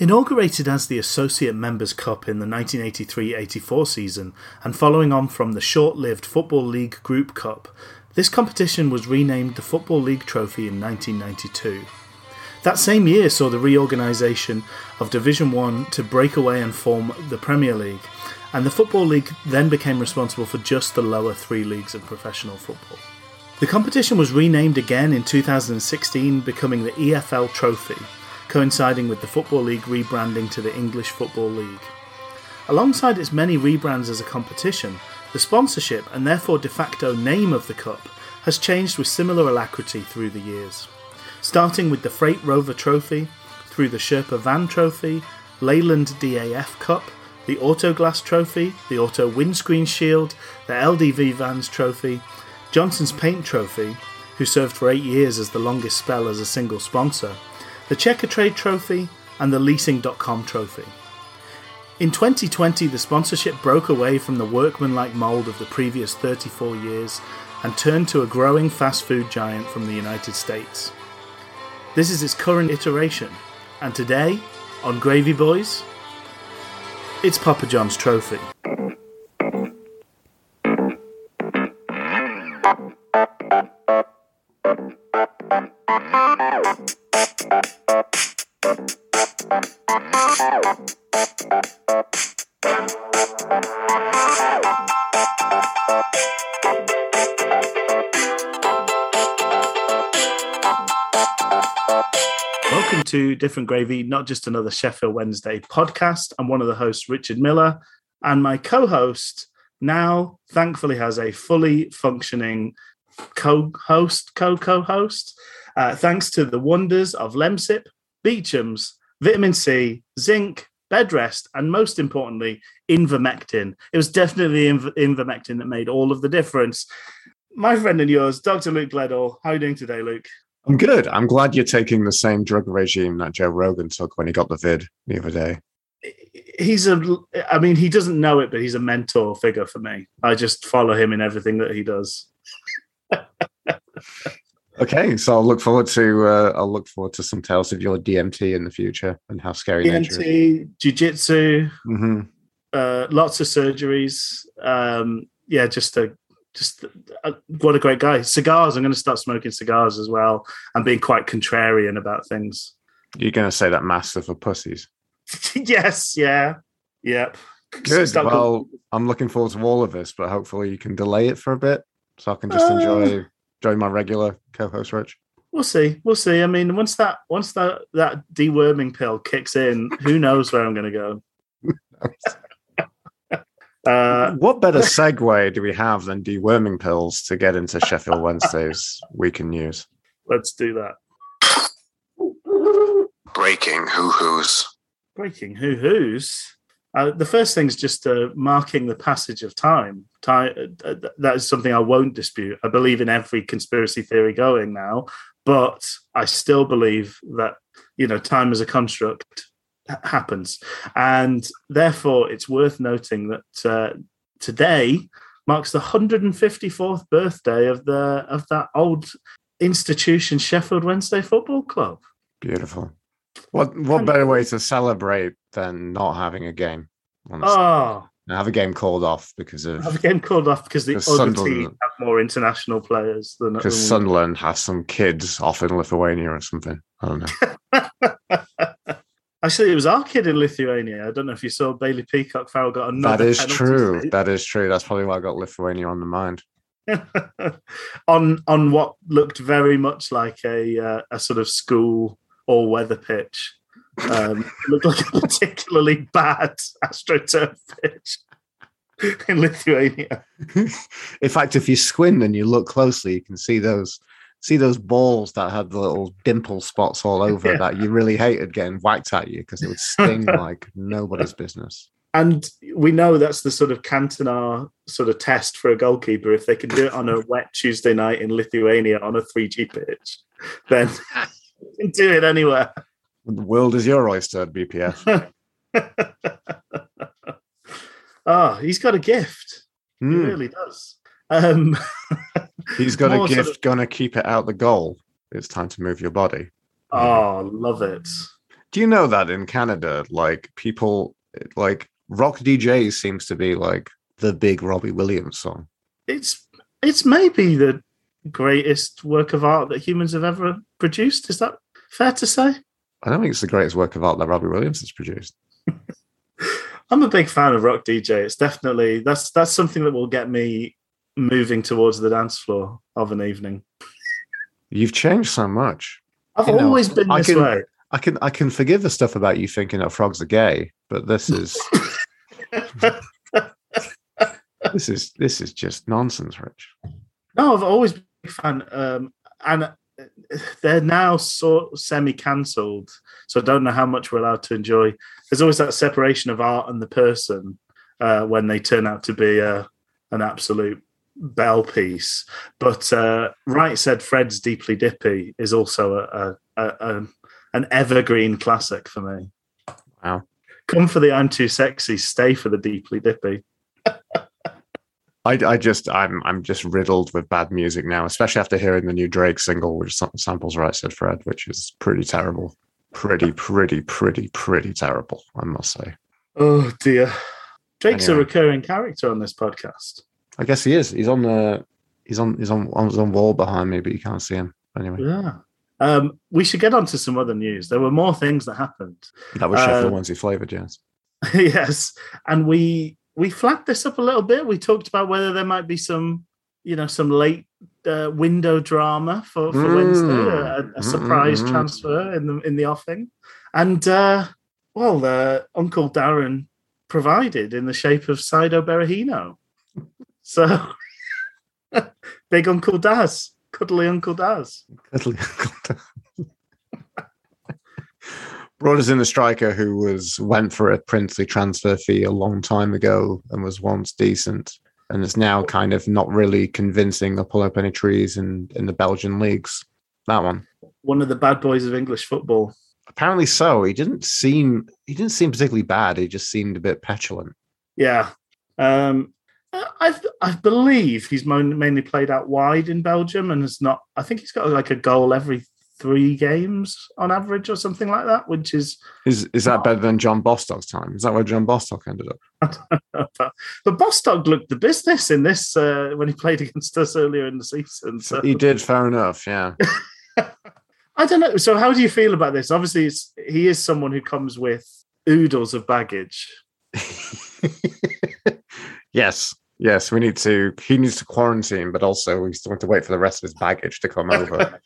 Inaugurated as the Associate Members' Cup in the 1983-84 season and following on from the short-lived Football League Group Cup, this competition was renamed the Football League Trophy in 1992. That same year saw the reorganisation of Division 1 to break away and form the Premier League, and the Football League then became responsible for just the lower three leagues of professional football. The competition was renamed again in 2016, becoming the EFL Trophy, coinciding with the Football League rebranding to the English Football League. Alongside its many rebrands as a competition, the sponsorship and therefore de facto name of the cup has changed with similar alacrity through the years, starting with the Freight Rover Trophy, through the Sherpa Van Trophy, Leyland DAF Cup, the Autoglass Trophy, the Auto Windscreen Shield, the LDV Vans Trophy, Johnson's Paint Trophy, who served for 8 years as the longest spell as a single sponsor, the Checker Trade Trophy, and the Leasing.com Trophy. In 2020, the sponsorship broke away from the workmanlike mould of the previous 34 years and turned to a growing fast food giant from the United States. This is its current iteration, and today, on Gravy Boys, it's Papa John's Trophy. To Different Gravy, not just another Sheffield Wednesday podcast. I'm one of the hosts, Richard Miller, and my co-host now thankfully has a fully functioning co-host, thanks to the wonders of Lemsip, Beecham's, vitamin C, zinc, bed rest, and most importantly, Invermectin. It was definitely Invermectin that made all of the difference. My friend and yours, Dr. Luke Gledall. How are you doing today, Luke? I'm good. I'm glad you're taking the same drug regime that Joe Rogan took when he got the vid the other day. He doesn't know it, but he's a mentor figure for me. I just follow him in everything that he does. Okay, so I'll look forward to some tales of your DMT in the future and how scary DMT, nature is. Jiu-jitsu, lots of surgeries. What a great guy. Cigars. I'm going to start smoking cigars as well and being quite contrarian about things. You're going to say that master for pussies? Yes. Yeah. Yep. Good. Well, I'm looking forward to all of this, but hopefully you can delay it for a bit so I can just enjoy my regular co-host, Rich. We'll see. I mean, once that deworming pill kicks in, who knows where I'm going to go. What better segue do we have than deworming pills to get into Sheffield Wednesday's weekend news? Let's do that. Breaking hoo-hoos. The first thing's just marking the passage of time. That is something I won't dispute. I believe in every conspiracy theory going now, but I still believe that, time is a construct. Happens, and therefore it's worth noting that today marks the 154th birthday of that old institution, Sheffield Wednesday Football Club. Beautiful. What better way to celebrate than not having a game? Honestly. Oh, and have a game called off because the other team have more international players than because Sunderland has some kids off in Lithuania or something. I don't know. Actually, it was our kid in Lithuania. I don't know if you saw Bailey Peacock Farrell got another. That is true. State. That is true. That's probably why I got Lithuania on the mind. on what looked very much like a sort of school all-weather pitch. It looked like a particularly bad AstroTurf pitch in Lithuania. In fact, if you squint and you look closely, you can see those balls that had the little dimple spots all over that you really hated getting whacked at you because it would sting like nobody's business. And we know that's the sort of Cantona sort of test for a goalkeeper. If they can do it on a wet Tuesday night in Lithuania on a 3G pitch, then you can do it anywhere. The world is your oyster, BPF. He's got a gift. He really does. He's got a gift, gonna keep it out the goal. It's time to move your body. Oh, love it. Do you know that in Canada, like, people, like, rock DJs seems to be, like, the big Robbie Williams song? It's maybe the greatest work of art that humans have ever produced. Is that fair to say? I don't think it's the greatest work of art that Robbie Williams has produced. I'm a big fan of rock DJ. It's definitely, that's something that will get me moving towards the dance floor of an evening. You've changed so much. I've always been this way. I can forgive the stuff about you thinking that frogs are gay, but this is this is just nonsense, Rich. No, I've always been a fan, and they're now sort of semi-cancelled, so I don't know how much we're allowed to enjoy. There's always that separation of art and the person when they turn out to be an absolute bell piece. But Right Said Fred's Deeply Dippy is also an evergreen classic for me. Wow. Come for the I'm Too Sexy, stay for the Deeply Dippy. I'm just riddled with bad music now, especially after hearing the new Drake single, which samples Right Said Fred, which is pretty terrible. Pretty terrible, I must say. Oh, dear. Drake's anyway. A recurring character on this podcast. I guess he is. He's on the he's on wall behind me, but you can't see him. Anyway. Yeah. We should get on to some other news. There were more things that happened. That was Sheffield Wednesday flavoured, yes. Yes. And we flagged this up a little bit. We talked about whether there might be some late window drama for Wednesday, a surprise transfer in the offing, and Uncle Darren provided in the shape of Saido Berahino. So big Uncle Daz, cuddly Uncle Daz, Brought us in a striker who went for a princely transfer fee a long time ago and was once decent and is now kind of not really convincing or pull up any trees in the Belgian leagues. That one. One of the bad boys of English football. Apparently so. He didn't seem particularly bad. He just seemed a bit petulant. Yeah. I believe he's mainly played out wide in Belgium and has not. I think he's got like a goal every 3 games on average or something like that, which is that better than John Bostock's time? Is that where John Bostock ended up? I don't know, but Bostock looked the business in this when he played against us earlier in the season. So. He did, fair enough, yeah. I don't know. So how do you feel about this? Obviously, he is someone who comes with oodles of baggage. Yes, he needs to quarantine, but also we still have to wait for the rest of his baggage to come over.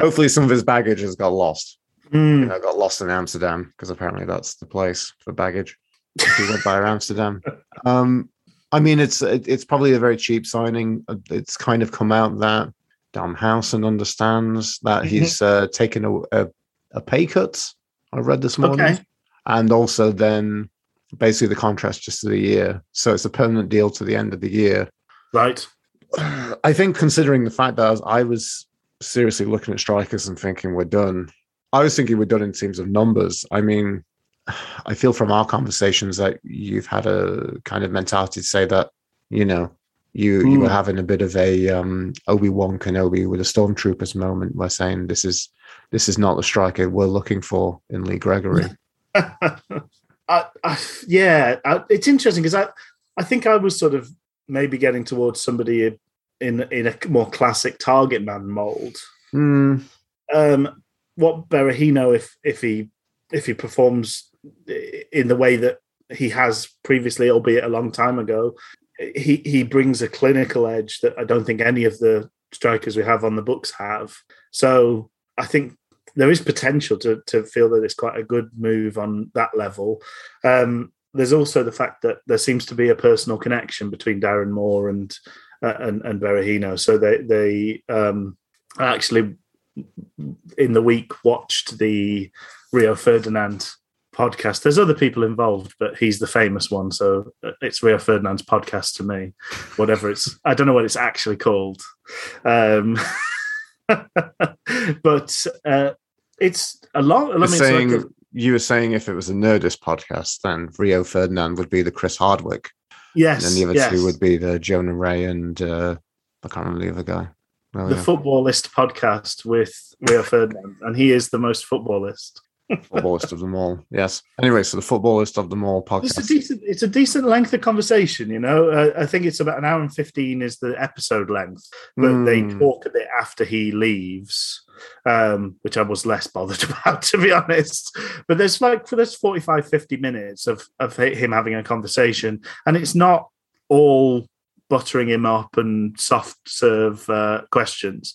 Hopefully some of his baggage has got lost. Got lost in Amsterdam, because apparently that's the place for baggage. If you went by Amsterdam. I mean, it's probably a very cheap signing. It's kind of come out that Domhausen understands that he's taken a pay cut, I read this morning. Okay. And also then basically the contract's just to the year. So it's a permanent deal to the end of the year. Right. I think considering the fact that I was seriously looking at strikers and thinking we're done. I was thinking we're done in terms of numbers. I mean, I feel from our conversations that you've had a kind of mentality to say that, you were having a bit of a Obi-Wan Kenobi with a Stormtroopers moment by saying this is not the striker we're looking for in Lee Gregory. It's interesting because I think I was sort of maybe getting towards somebody in a more classic target man mould. What Berahino, if he performs in the way that he has previously, albeit a long time ago, he brings a clinical edge that I don't think any of the strikers we have on the books have. So I think there is potential to feel that it's quite a good move on that level. There's also the fact that there seems to be a personal connection between Darren Moore and Berahino. So they actually in the week watched the Rio Ferdinand podcast. There's other people involved, but he's the famous one. So it's Rio Ferdinand's podcast to me, whatever it's, I don't know what it's actually called. But it's a lot. You were saying if it was a Nerdist podcast, then Rio Ferdinand would be the Chris Hardwick. Yes. And the other two would be the Jonah Ray and I can't remember the other guy. Footballist podcast with Rio Ferdinand, and he is the most footballist. Footballist of them all, yes. Anyway, so the Footballist of them all podcast. It's a decent length of conversation, you know. I think it's about an hour and 15 is the episode length, but they talk a bit after he leaves, which I was less bothered about, to be honest. But there's like for this 45, 50 minutes of him having a conversation, and it's not all buttering him up and soft serve questions.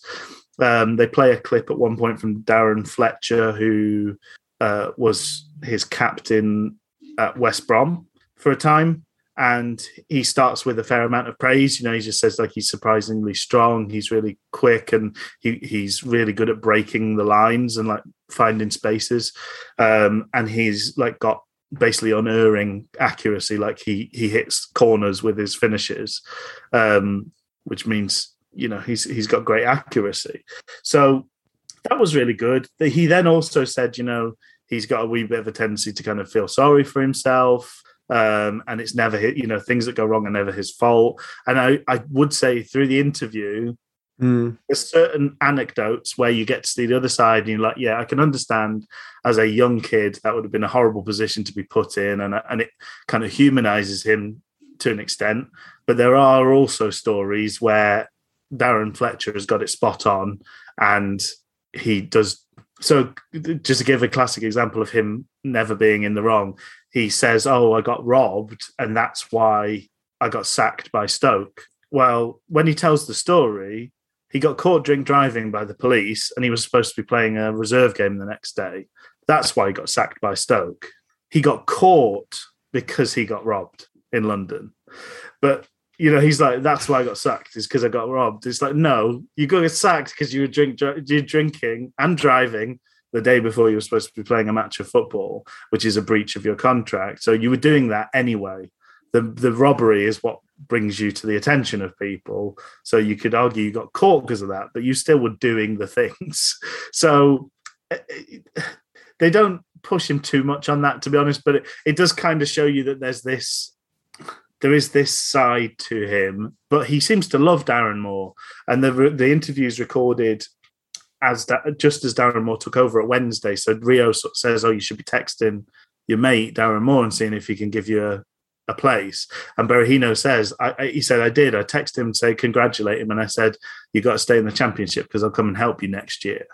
They play a clip at one point from Darren Fletcher, who was his captain at West Brom for a time. And he starts with a fair amount of praise. You know, he just says, like, he's surprisingly strong. He's really quick and he's really good at breaking the lines and, like, finding spaces. And he's, like, got basically unerring accuracy. Like, he hits corners with his finishes, which means... you know, he's got great accuracy. So that was really good. He then also said, you know, he's got a wee bit of a tendency to kind of feel sorry for himself. And it's never, you know, things that go wrong are never his fault. And I would say through the interview, there's certain anecdotes where you get to see the other side and you're like, yeah, I can understand as a young kid, that would have been a horrible position to be put in. And it kind of humanizes him to an extent. But there are also stories where Darren Fletcher has got it spot on, and he does. So just to give a classic example of him never being in the wrong, he says, oh, I got robbed and that's why I got sacked by Stoke. Well, when he tells the story, he got caught drink driving by the police and he was supposed to be playing a reserve game the next day. That's why he got sacked by Stoke. He got caught because he got robbed in London. But you know, he's like, that's why I got sacked, is because I got robbed. It's like, no, you got sacked because you were drinking and driving the day before you were supposed to be playing a match of football, which is a breach of your contract. So you were doing that anyway. The robbery is what brings you to the attention of people. So you could argue you got caught because of that, but you still were doing the things. So they don't push him too much on that, to be honest, but it does kind of show you that there is this side to him, but he seems to love Darren Moore. And the interview's recorded just as Darren Moore took over at Wednesday. So Rio sort of says, oh, you should be texting your mate, Darren Moore, and seeing if he can give you a place. And Berahino says, he said, I did. I texted him and say, congratulate him. And I said, you got to stay in the Championship because I'll come and help you next year.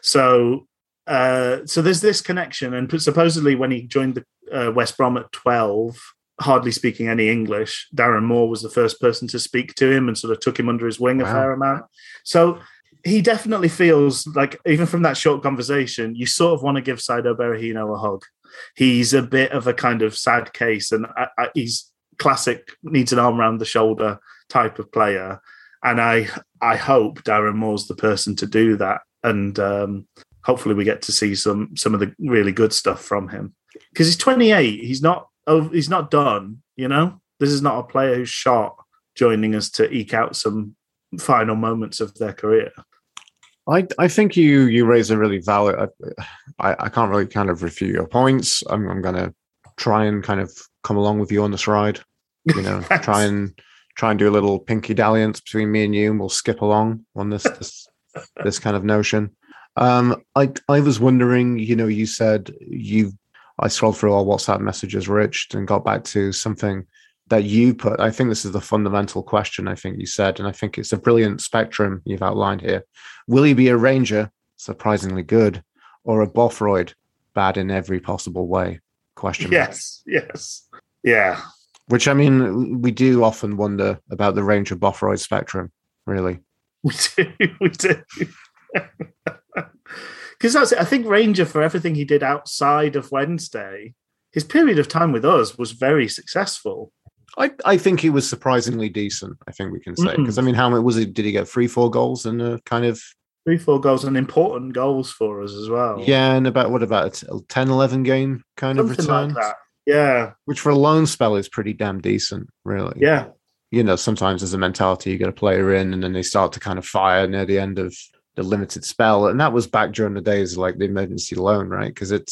So there's this connection. And supposedly when he joined the West Brom at 12, hardly speaking any English, Darren Moore was the first person to speak to him and sort of took him under his wing a fair amount. So he definitely feels like, even from that short conversation, you sort of want to give Saido Berahino a hug. He's a bit of a kind of sad case, and he's classic, needs an arm around the shoulder type of player. And I hope Darren Moore's the person to do that. And hopefully we get to see some of the really good stuff from him. Because he's 28. He's not done, you know? This is not a player who's shot joining us to eke out some final moments of their career. I think you raise a really valid... I can't really kind of refute your points. I'm going to try and kind of come along with you on this ride. You know, try and do a little pinky dalliance between me and you, and we'll skip along on this kind of notion. I was wondering, you know, you said I scrolled through our WhatsApp messages, Rich, and got back to something that you put. I think this is the fundamental question, I think you said, and I think it's a brilliant spectrum you've outlined here. Will he be a Ranger, surprisingly good, or a Bothroyd, bad in every possible way? Question. Yes. Yeah. Which, I mean, we do often wonder about the Ranger-Bothroyd spectrum, really. We do. Because that's it. I think Ranger, for everything he did outside of Wednesday, his period of time with us was very successful. I think he was surprisingly decent, I think we can say. Because, I mean, how much was it? Did he get 3-4 goals and a kind of... 3-4 goals and important goals for us as well. Yeah, and about a 10-11 game kind Something of return? Like that. Yeah. Which for a loan spell is pretty damn decent, really. Yeah. You know, sometimes there's a mentality you get a player in and then they start to kind of fire near the end of the limited spell, and that was back during the days like the emergency loan, right? Because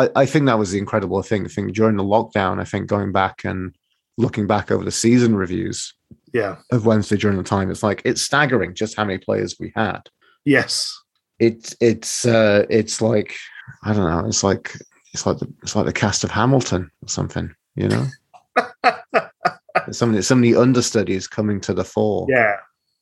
I think that was the incredible thing. I think during the lockdown, I think going back and looking back over the season reviews of Wednesday during the time, it's staggering just how many players we had. Yes. It's like I don't know. It's like the cast of Hamilton or something, you know. so many understudies coming to the fore. Yeah,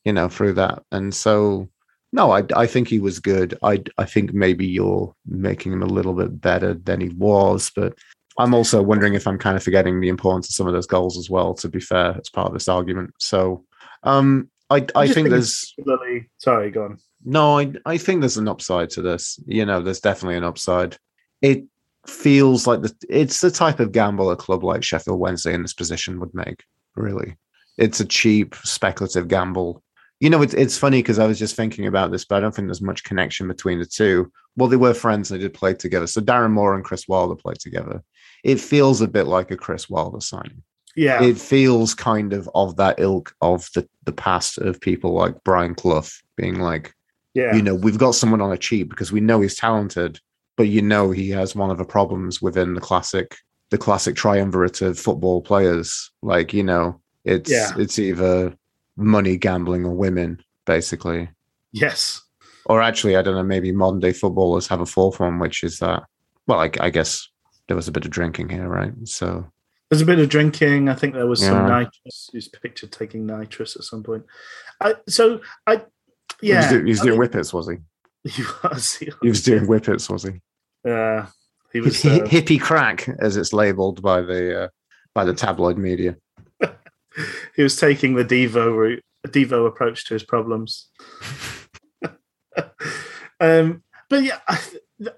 you know, through that. And so, no, I think he was good. I think maybe you're making him a little bit better than he was, but I'm also wondering if I'm kind of forgetting the importance of some of those goals as well, to be fair, as part of this argument. So I think there's... Sorry, go on. No, I think there's an upside to this. You know, there's definitely an upside. It feels like it's the type of gamble a club like Sheffield Wednesday in this position would make, really. It's a cheap, speculative gamble. You know, it's funny because I was just thinking about this, but I don't think there's much connection between the two. Well, they were friends and they did play together. So Darren Moore and Chris Wilder played together. It feels a bit like a Chris Wilder signing. Yeah. It feels kind of that ilk of the past of people like Brian Clough being like, yeah, you know, we've got someone on a cheap because we know he's talented, but you know he has one of the problems within the classic triumvirate of football players. Like, you know, it's either money, gambling, or women, basically. Yes. Or actually, I don't know, maybe modern day footballers have a fourth one, which is that, well, I guess there was a bit of drinking here, right? So there's a bit of drinking. I think there was some nitrous. He's pictured taking nitrous at some point. He was doing whippets, was he? He was doing whippets, was he? Yeah. He was hippie crack, as it's labelled by the tabloid media. He was taking the Devo approach to his problems. But yeah,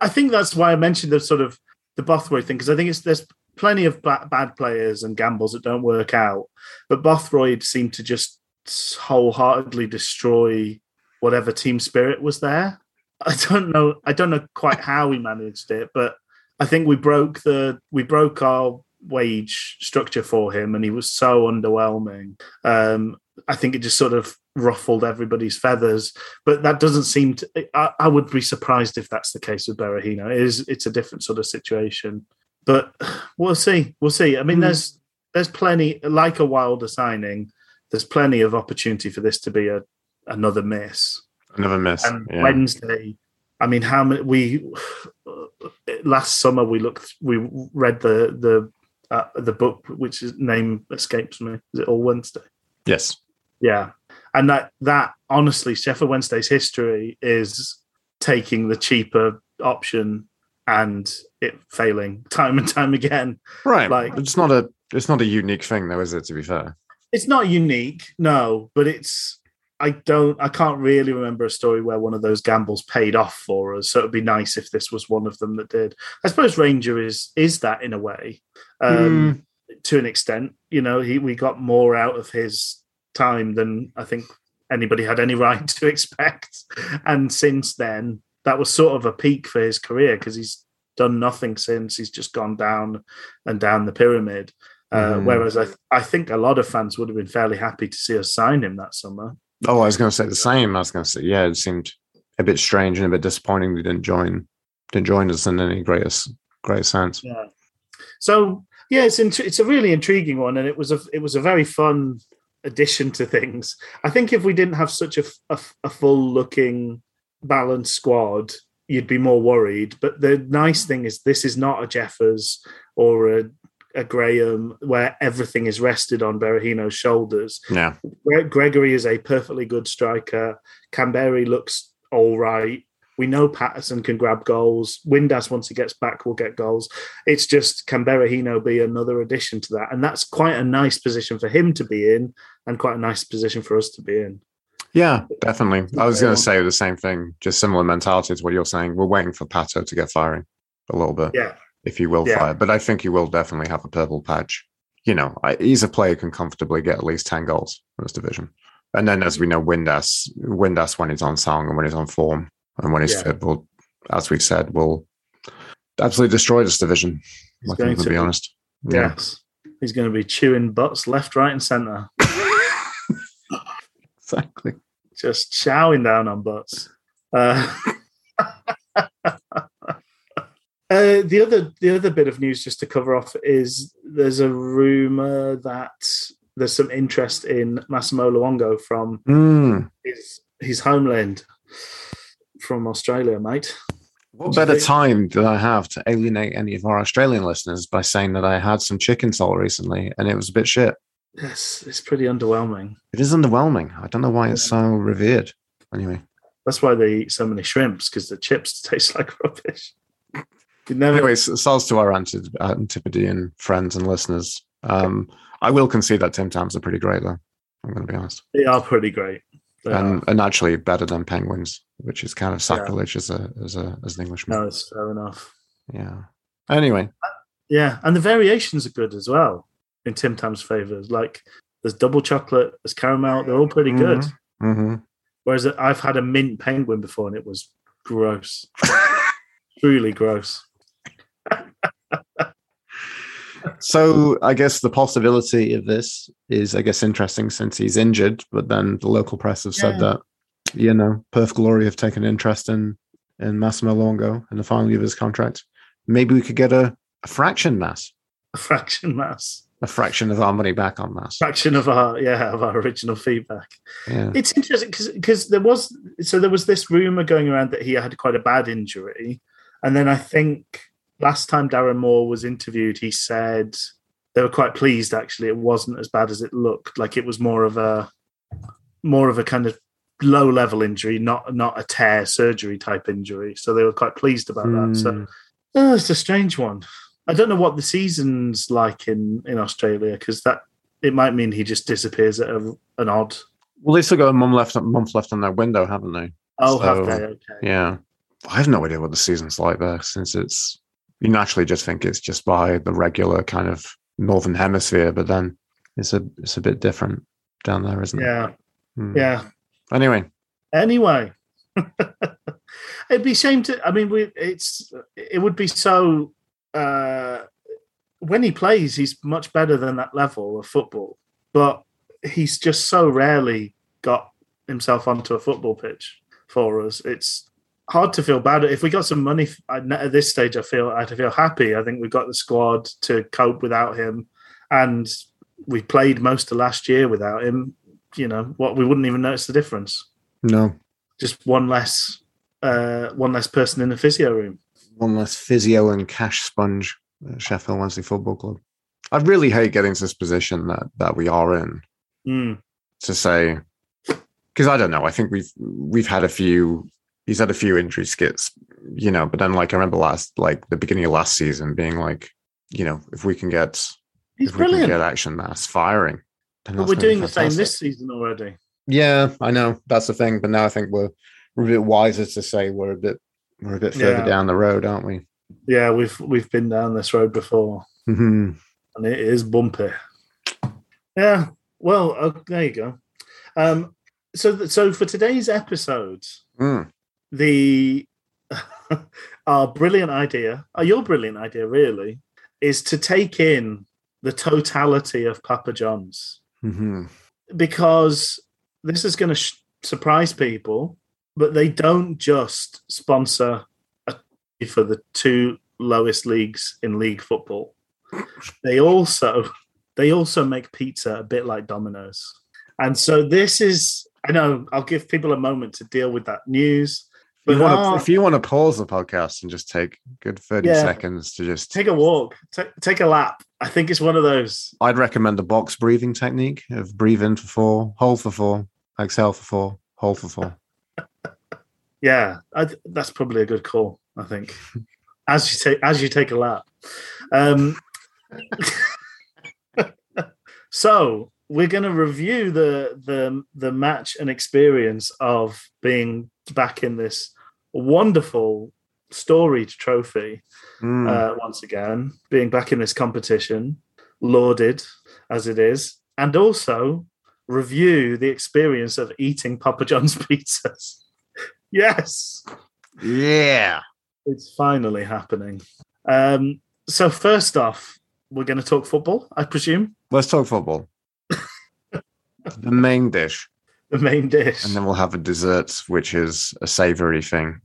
I think that's why I mentioned the sort of the Bothroyd thing, because I think there's plenty of bad players and gambles that don't work out, but Bothroyd seemed to just wholeheartedly destroy whatever team spirit was there. I don't know quite how we managed it, but I think we broke our wage structure for him, and he was so underwhelming. I think it just sort of ruffled everybody's feathers, but that doesn't seem to... I would be surprised if that's the case with Berahino. It's a different sort of situation, but we'll see. I mean, there's plenty, like a Wilder signing, there's plenty of opportunity for this to be another miss. And yeah. Wednesday, I mean, how many... last summer we read the book, which is name escapes me. Is it All Wednesday? Yes. Yeah. And that honestly, Sheffield Wednesday's history is taking the cheaper option and it failing time and time again. Right. Like, it's not a unique thing though, is it, to be fair? It's not unique, no, but I can't really remember a story where one of those gambles paid off for us. So it'd be nice if this was one of them that did. I suppose Ranger is that in a way, to an extent. You know, we got more out of his time than I think anybody had any right to expect. And since then, that was sort of a peak for his career because he's done nothing since. He's just gone down and down the pyramid. Whereas I think a lot of fans would have been fairly happy to see us sign him that summer. Oh, I was going to say the same. I was going to say, yeah, it seemed a bit strange and a bit disappointing they didn't join us in any great sense. Yeah. So yeah, it's a really intriguing one, and it was a very fun addition to things. I think if we didn't have such a full looking, balanced squad, you'd be more worried. But the nice thing is, this is not a Jeffers or a Graham where everything is rested on Berahino's shoulders. Yeah. Gregory is a perfectly good striker. Canberry looks all right. We know Patterson can grab goals. Windass, once he gets back, will get goals. It's just, can Berahino be another addition to that? And that's quite a nice position for him to be in, and quite a nice position for us to be in. Yeah, definitely. I was going to say the same thing, just similar mentality to what you're saying. We're waiting for Pato to get firing a little bit. Yeah. If he will fire, but I think he will definitely have a purple patch. You know, he's a player who can comfortably get at least 10 goals in this division. And then, as we know, Windass when he's on song and when he's on form and when he's fit, will, as we've said, will absolutely destroy this division. He's going to be honest. Yes. Yeah. He's going to be chewing butts left, right, and centre. Exactly. Just chowing down on butts. The other bit of news just to cover off is there's a rumour that there's some interest in Massimo Luongo from his homeland, from Australia, mate. What better time did I have to alienate any of our Australian listeners by saying that I had some chicken sole recently and it was a bit shit? Yes, it's pretty underwhelming. It is underwhelming. I don't know why it's so revered. Anyway. That's why they eat so many shrimps, because the chips taste like rubbish. Anyways, Sal's to our Antipodean friends and listeners. I will concede that Tim Tams are pretty great, though. I'm going to be honest. They are pretty great. And actually better than Penguins, which is kind of sacrilege as an Englishman. No, it's fair enough. Yeah. Anyway. Yeah, and the variations are good as well in Tim Tams' favour. Like, there's double chocolate, there's caramel, they're all pretty good. Mm-hmm. Whereas I've had a mint Penguin before and it was gross. Truly gross. So I guess the possibility of this is, I guess, interesting since he's injured, but then the local press have said that, you know, Perth Glory have taken interest in Massimo Luongo in the final year of his contract. Maybe we could get a fraction, Mass. A fraction, Mass. A fraction of our money back on Mass. Fraction of our original feedback. Yeah. It's interesting because there was this rumour going around that he had quite a bad injury. And then I think last time Darren Moore was interviewed, he said they were quite pleased, actually. It wasn't as bad as it looked. Like, it was more of a kind of low-level injury, not a tear surgery type injury. So they were quite pleased about that. So it's a strange one. I don't know what the season's like in Australia, because that it might mean he just disappears at an odd. Well, they've still got a month left on their window, haven't they? Oh, have they? Okay. Yeah. I have no idea what the season's like there, since it's... You naturally just think it's just by the regular kind of northern hemisphere, but then it's a bit different down there, isn't it? Yeah. Mm. Yeah. Anyway. It'd be a shame to... I mean, it would be so... when he plays, he's much better than that level of football, but he's just so rarely got himself onto a football pitch for us. It's hard to feel bad. If we got some money at this stage, I'd feel happy. I think we've got the squad to cope without him, and we played most of last year without him. You know what? We wouldn't even notice the difference. No, just one less person in the physio room. One less physio and cash sponge at Sheffield Wednesday Football Club. I really hate getting to this position that we are in. Mm. To say, because I don't know. I think we've had a few. He's had a few injury skits, you know. But then, like, I remember the beginning of last season, being like, you know, if we can get action, that's firing. But we're doing the same this season already. Yeah, I know that's the thing. But now I think we're a bit wiser to say we're a bit further down the road, aren't we? Yeah, we've been down this road before, and it is bumpy. Yeah, well, there you go. So for today's episode, your brilliant idea, really, is to take in the totality of Papa John's, because this is going to surprise people. But they don't just sponsor for the two lowest leagues in league football. They also make pizza a bit like Domino's. And so this is, I know, I'll give people a moment to deal with that news. But if you want to pause the podcast and just take a good 30 seconds to just... Take a walk. Take a lap. I think it's one of those. I'd recommend the box breathing technique of breathe in for 4, hold for 4, exhale for 4, hold for 4. Yeah, that's probably a good call, I think. As you take a lap. So we're going to review the match and experience of being back in this wonderful storied trophy once again, being back in this competition, lauded as it is, and also review the experience of eating Papa John's pizzas. Yes. Yeah. It's finally happening. So first off, we're going to talk football, I presume. Let's talk football. The main dish. The main dish. And then we'll have a dessert, which is a savoury thing.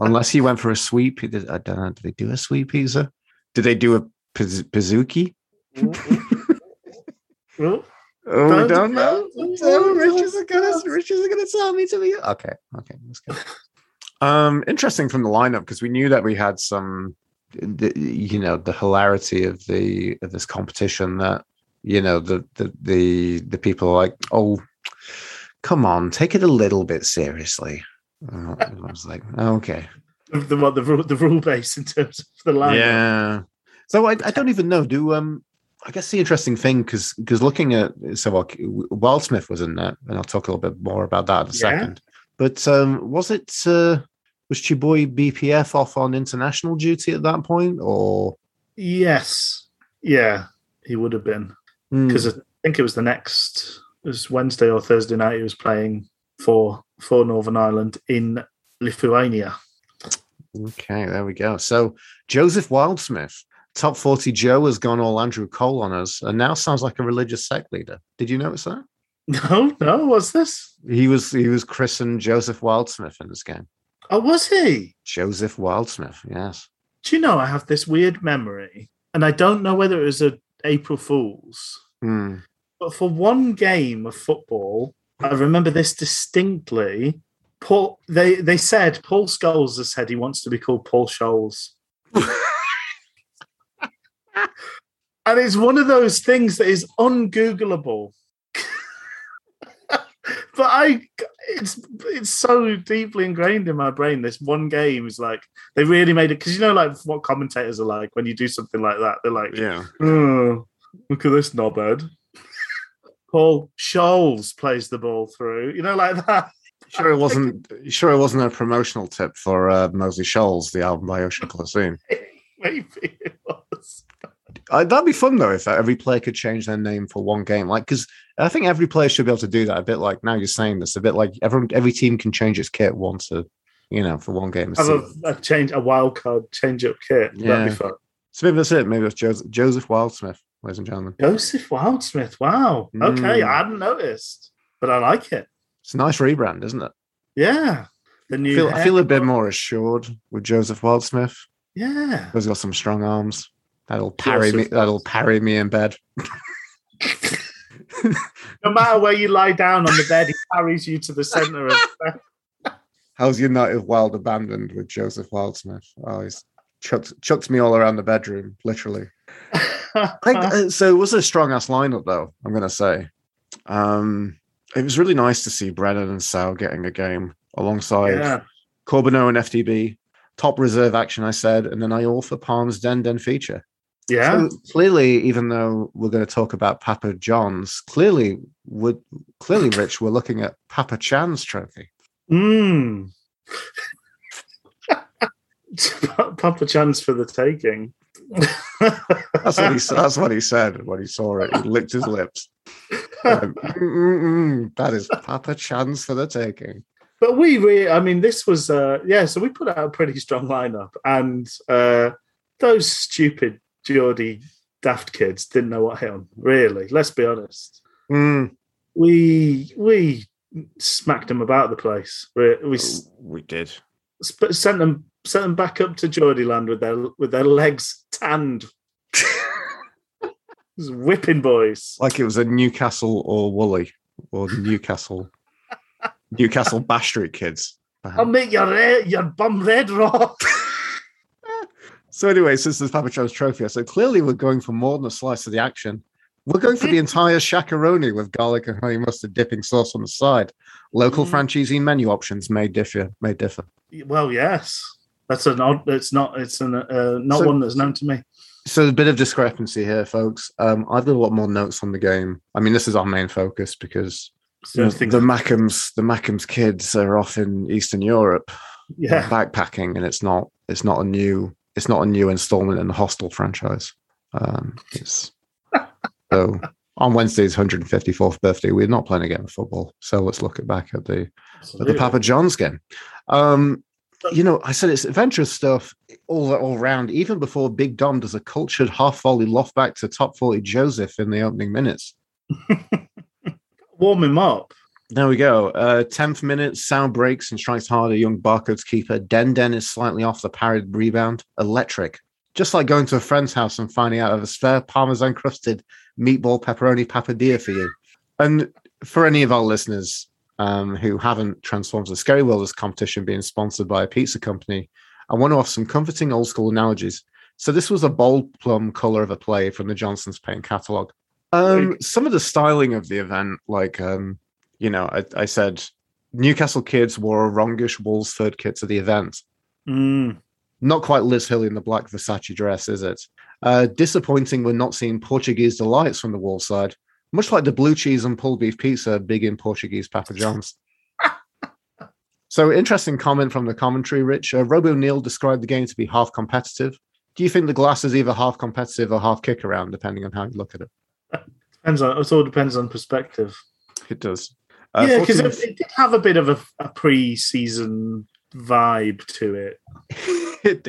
Unless he went for a sweet pizza. I don't know. Did they do a sweet pizza? Did they do a pizzuki? Well. Oh, don't know. Rich isn't going to tell me to be... Okay, let's go. Interesting from the lineup, because we knew that we had some, you know, the hilarity of the of this competition that, you know, the people are like, oh, come on, take it a little bit seriously. And I was like, oh, okay. The rule base in terms of the lineup. Yeah. So I don't even know. I guess the interesting thing, because looking at, so Wildsmith was in that, and I'll talk a little bit more about that in a second. But was Chiboy BPF off on international duty at that point, or? Yes. Yeah, he would have been. Because I think it was Wednesday or Thursday night he was playing for Northern Ireland in Lithuania. Okay, there we go. So Joseph Wildsmith, Top 40 Joe, has gone all Andrew Cole on us and now sounds like a religious sect leader. Did you notice that? No, what's this? He was christened Joseph Wildsmith in this game. Oh, was he? Joseph Wildsmith, yes. Do you know, I have this weird memory, and I don't know whether it was an April Fool's, but for one game of football, I remember this distinctly. They said, Paul Scholes has said he wants to be called Paul Scholes. And it's one of those things that is un-Googleable. But it's so deeply ingrained in my brain. This one game is like, they really made it, because you know, like what commentators are like when you do something like that. They're like, yeah, oh, look at this knobhead. Paul Scholes plays the ball through, you know, like that. Sure, it wasn't a promotional tip for Mosley Scholes, the album by Ocean Closine. Maybe it was. That'd be fun though, if every player could change their name for one game. Like, because I think every player should be able to do that. A bit like, now you're saying this, a bit like every team can change its kit once, you know, for one game. Have a wild card change up kit. Yeah. That'd be fun. So maybe that's it. Maybe that's Joseph Wildsmith, ladies and gentlemen. Joseph Wildsmith. Wow. Okay, I hadn't noticed, but I like it. It's a nice rebrand, isn't it? Yeah. I feel a bit more assured with Joseph Wildsmith. Yeah. He's got some strong arms. That'll parry me in bed. No matter where you lie down on the bed, he parries you to the centre of the bed. How's United Wild abandoned with Joseph Wildsmith? Oh, he's chucked me all around the bedroom, literally. So it was a strong-ass lineup, though, I'm going to say. It was really nice to see Brennan and Sal getting a game alongside Corbineau and FDB. Top reserve action, I said, and then I offer Palm's Den feature. Yeah. So clearly, even though we're going to talk about Papa John's, clearly Rich, we're looking at Papa Chan's trophy. Papa Chan's for the taking. That's what he said when he saw it. He licked his lips. That is Papa Chan's for the taking. But this was, so we put out a pretty strong lineup, and those stupid Geordie daft kids didn't know what hit them, really. Let's be honest. We smacked them about the place. We did. Sent them back up to Geordie land with their legs tanned. It was whipping boys. Like it was a Newcastle or Woolley or Newcastle Bastard kids. Perhaps. I'll make your bum red raw. So anyway, since there's Papa John's trophy, so clearly we're going for more than a slice of the action. We're going for the entire shakaroni with garlic and honey mustard dipping sauce on the side. Local franchisee menu options may differ. Well, yes. That's an odd, one that's known to me. So a bit of discrepancy here, folks. I've got a lot more notes on the game. I mean, this is our main focus because the Mackhams kids are off in Eastern Europe, backpacking, and it's not a new installment in the Hostel franchise. So on Wednesday's 154th birthday, we're not playing a game of football. So let's look back at the Papa John's game. You know, I said it's adventurous stuff all round, even before Big Dom does a cultured half-volley loft back to top 40 Joseph in the opening minutes. Warm him up. There we go. 10th minute, Sal breaks and strikes hard at young Barcode's keeper. Den is slightly off the parried rebound. Electric. Just like going to a friend's house and finding out of a spare Parmesan-crusted meatball pepperoni papadilla for you. And for any of our listeners, who haven't transformed to the Scary World as competition being sponsored by a pizza company, I want to offer some comforting old school analogies. So this was a bold plum colour of a play from the Johnson's Paint catalogue. Some of the styling of the event, like, you know, I said Newcastle kids wore a wrongish Wolves third kit to the event. Not quite Liz Hill in the black Versace dress, is it? Disappointing we're not seeing Portuguese delights from the Wolves side, much like the blue cheese and pulled beef pizza big in Portuguese Papa John's. So, interesting comment from the commentary, Rich. Rob O'Neill described the game to be half competitive. Do you think the glass is either half competitive or half kick around, depending on how you look at it? It all depends on perspective. It does. Yeah, because it did have a bit of a pre-season vibe to it. It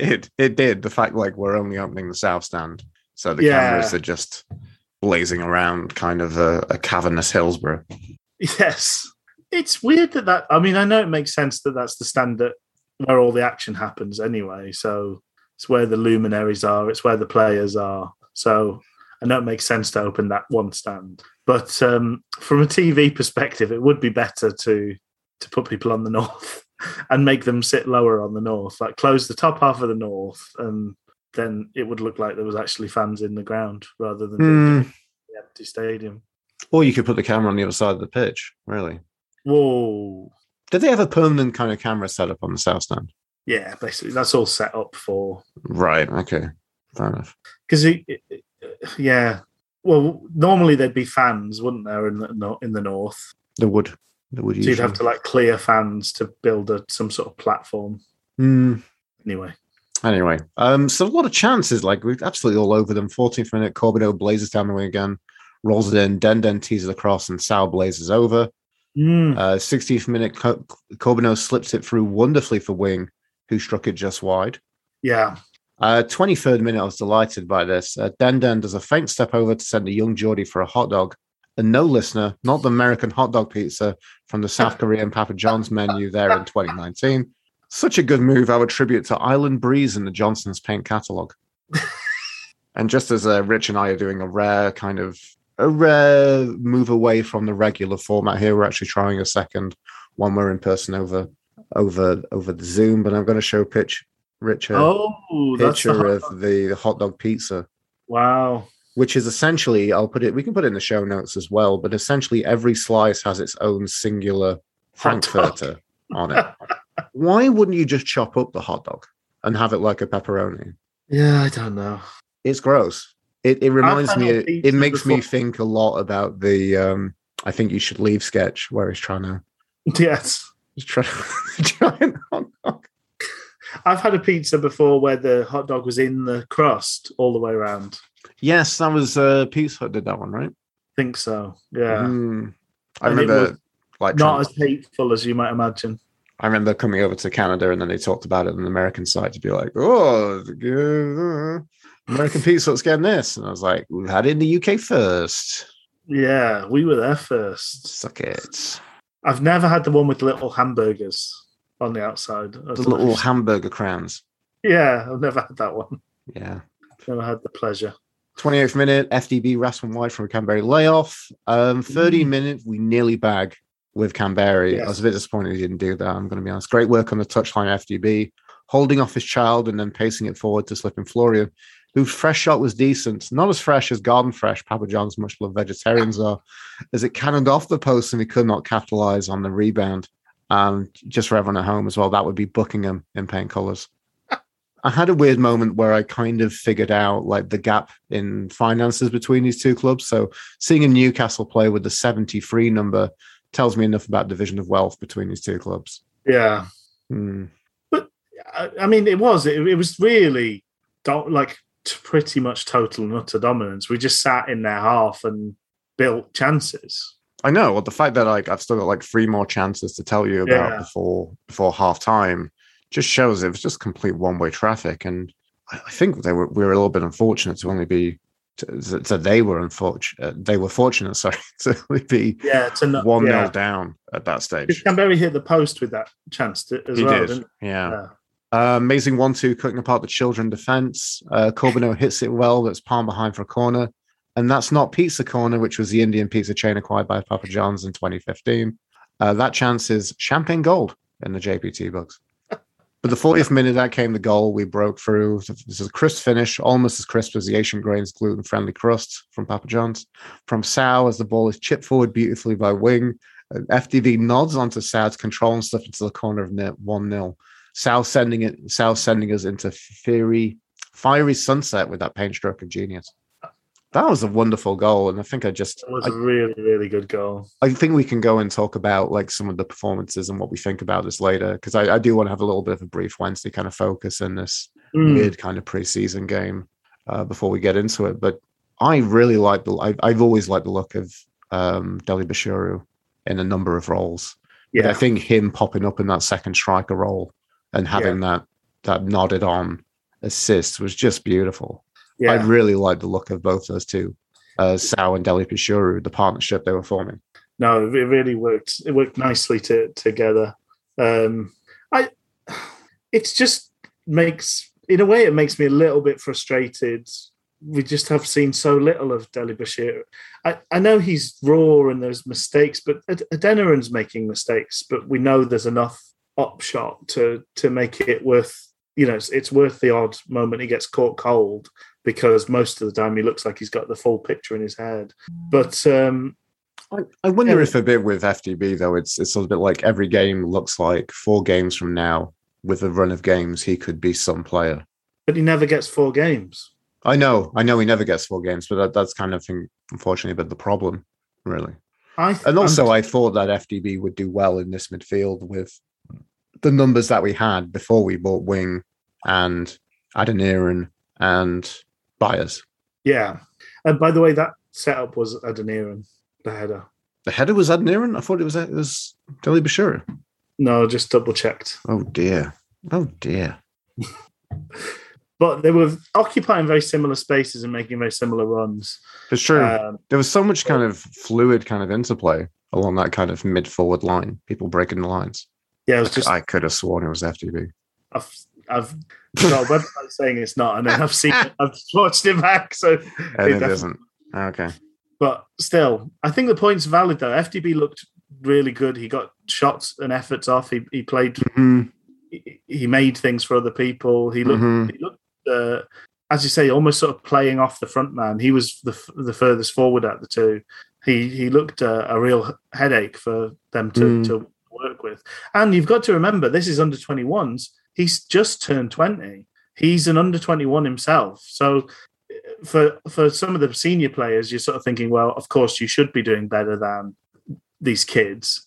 did. The fact, like, we're only opening the South Stand, so the cameras are just blazing around, kind of a cavernous Hillsborough. Yes. It's weird that I mean, I know it makes sense that that's the stand where all the action happens anyway, so it's where the luminaries are, it's where the players are, so I know it makes sense to open that one stand. But from a TV perspective, it would be better to put people on the north and make them sit lower on the north, like close the top half of the north, and then it would look like there was actually fans in the ground rather than the empty stadium. Or you could put the camera on the other side of the pitch, really. Whoa. Did they have a permanent kind of camera set up on the South Stand? Yeah, basically. That's all set up for... Right, okay. Fair enough. Because, yeah. Well, normally there'd be fans, wouldn't there, in the north? There would. So you'd have to, like, clear fans to build some sort of platform. Anyway. So a lot of chances. Like, we're absolutely all over them. 14th minute, Corbineau blazes down the wing again, rolls it in, Den teases across, and Sal blazes over. 60th minute, Corbineau slips it through wonderfully for Wing, who struck it just wide. 23rd minute, I was delighted by this. Den does a feint step over to send a young Geordie for a hot dog. And no, listener, not the American hot dog pizza from the South Korean Papa John's menu there in 2019. Such a good move, I would tribute to Island Breeze in the Johnson's Paint catalogue. And just as Rich and I are doing a rare move away from the regular format here, we're actually trying a second one. We're in person over the Zoom, but I'm going to show picture of the hot dog pizza. Wow. Which is essentially, we can put it in the show notes as well, but essentially every slice has its own singular frankfurter on it. Why wouldn't you just chop up the hot dog and have it like a pepperoni? Yeah, I don't know. It's gross. It reminds me, it makes me think a lot about the I Think You Should Leave sketch where he's trying to... Yes. He's trying to try a hot dog. I've had a pizza before where the hot dog was in the crust all the way around. Yes, that was Pizza Hut did that one, right? I think so, yeah. I remember... as hateful as you might imagine. I remember coming over to Canada and then they talked about it on the American side to be like, American Pizza Hut's getting this. And I was like, we had it in the UK first. Yeah, we were there first. Suck it. I've never had the one with little hamburgers on the outside. The little hamburger crowns. Yeah, I've never had that one. Yeah. Never had the pleasure. 28th minute, FDB wrestling wide from a Canberra layoff. 30 minute, we nearly bag with Canberra. Yes. I was a bit disappointed he didn't do that, I'm going to be honest. Great work on the touchline, FDB, holding off his child and then pacing it forward to slipping Florian, whose fresh shot was decent. Not as fresh as Garden Fresh, Papa John's much-loved vegetarians are, as it cannoned off the post and he could not capitalise on the rebound. Just for everyone at home as well, that would be Buckingham in paint colours. I had a weird moment where I kind of figured out like the gap in finances between these two clubs. So seeing a Newcastle play with the 73 number tells me enough about division of wealth between these two clubs. Yeah. But I mean, it was really like pretty much total and utter dominance. We just sat in their half and built chances. I know. Well, the fact that I've still got like three more chances to tell you about before half time just shows it was just complete one-way traffic, and I think we were a little bit unfortunate to only be. So they were unfortunate. They were fortunate, sorry, to only be 1-0 down at that stage. Canberra hit the post with that chance as well. Didn't he? Yeah. Amazing 1-2, cutting apart the children defence. Corbineau hits it well. That's palm behind for a corner, and that's not Pizza Corner, which was the Indian pizza chain acquired by Papa John's in 2015. That chance is champagne gold in the JPT books. But the 40th minute, that came the goal. We broke through. This is a crisp finish, almost as crisp as the Asian Grains gluten-friendly crust from Papa John's. From Sal, as the ball is chipped forward beautifully by Wing. FDV nods onto Sal's control and stuff into the corner of 1-0. Sal sending us into fiery sunset with that paint stroke of genius. That was a wonderful goal, and I think It was a really, really good goal. I think we can go and talk about like some of the performances and what we think about this later, because I do want to have a little bit of a brief Wednesday kind of focus in this weird kind of preseason game before we get into it. But I really like I've always liked the look of Dele Bashiru in a number of roles. Yeah, but I think him popping up in that second striker role and having that nodded on assist was just beautiful. Yeah. I really like the look of both those two, Sal and Dele Bashiru, the partnership they were forming. No, it really worked. It worked nicely together. It makes me a little bit frustrated. We just have seen so little of Dele Bashiru. I know he's raw and there's mistakes, but Adeniran's making mistakes, but we know there's enough op shot to make it worth, it's worth the odd moment he gets caught cold, because most of the time he looks like he's got the full picture in his head. But I wonder if a bit with FDB, though, it's a bit like every game looks like 4 games from now, with a run of games, he could be some player. But he never gets 4 games. I know he never gets 4 games, but that's kind of, unfortunately, the problem, really. I thought that FDB would do well in this midfield with the numbers that we had before we bought Wing and Adeniran and Byers. Yeah. And by the way, that setup was Adeniran, the header. The header was Adeniran? I thought it was Dele Bashiru. No, just double-checked. Oh, dear. But they were occupying very similar spaces and making very similar runs. It's true. There was so much kind of fluid kind of interplay along that kind of mid-forward line, people breaking the lines. Yeah, I could have sworn it was FDB. I've got a website saying it's not, and then I've watched it back, so and it isn't. Okay, but still, I think the point's valid though. FDB looked really good. He got shots and efforts off. He played. Mm-hmm. He made things for other people. He looked. Mm-hmm. He looked as you say, almost sort of playing off the front man. He was the furthest forward at the two. He looked a real headache for them to work with. And you've got to remember, this is under 21s. He's just turned 20. He's an under 21 himself. So for some of the senior players, you're sort of thinking, well, of course you should be doing better than these kids.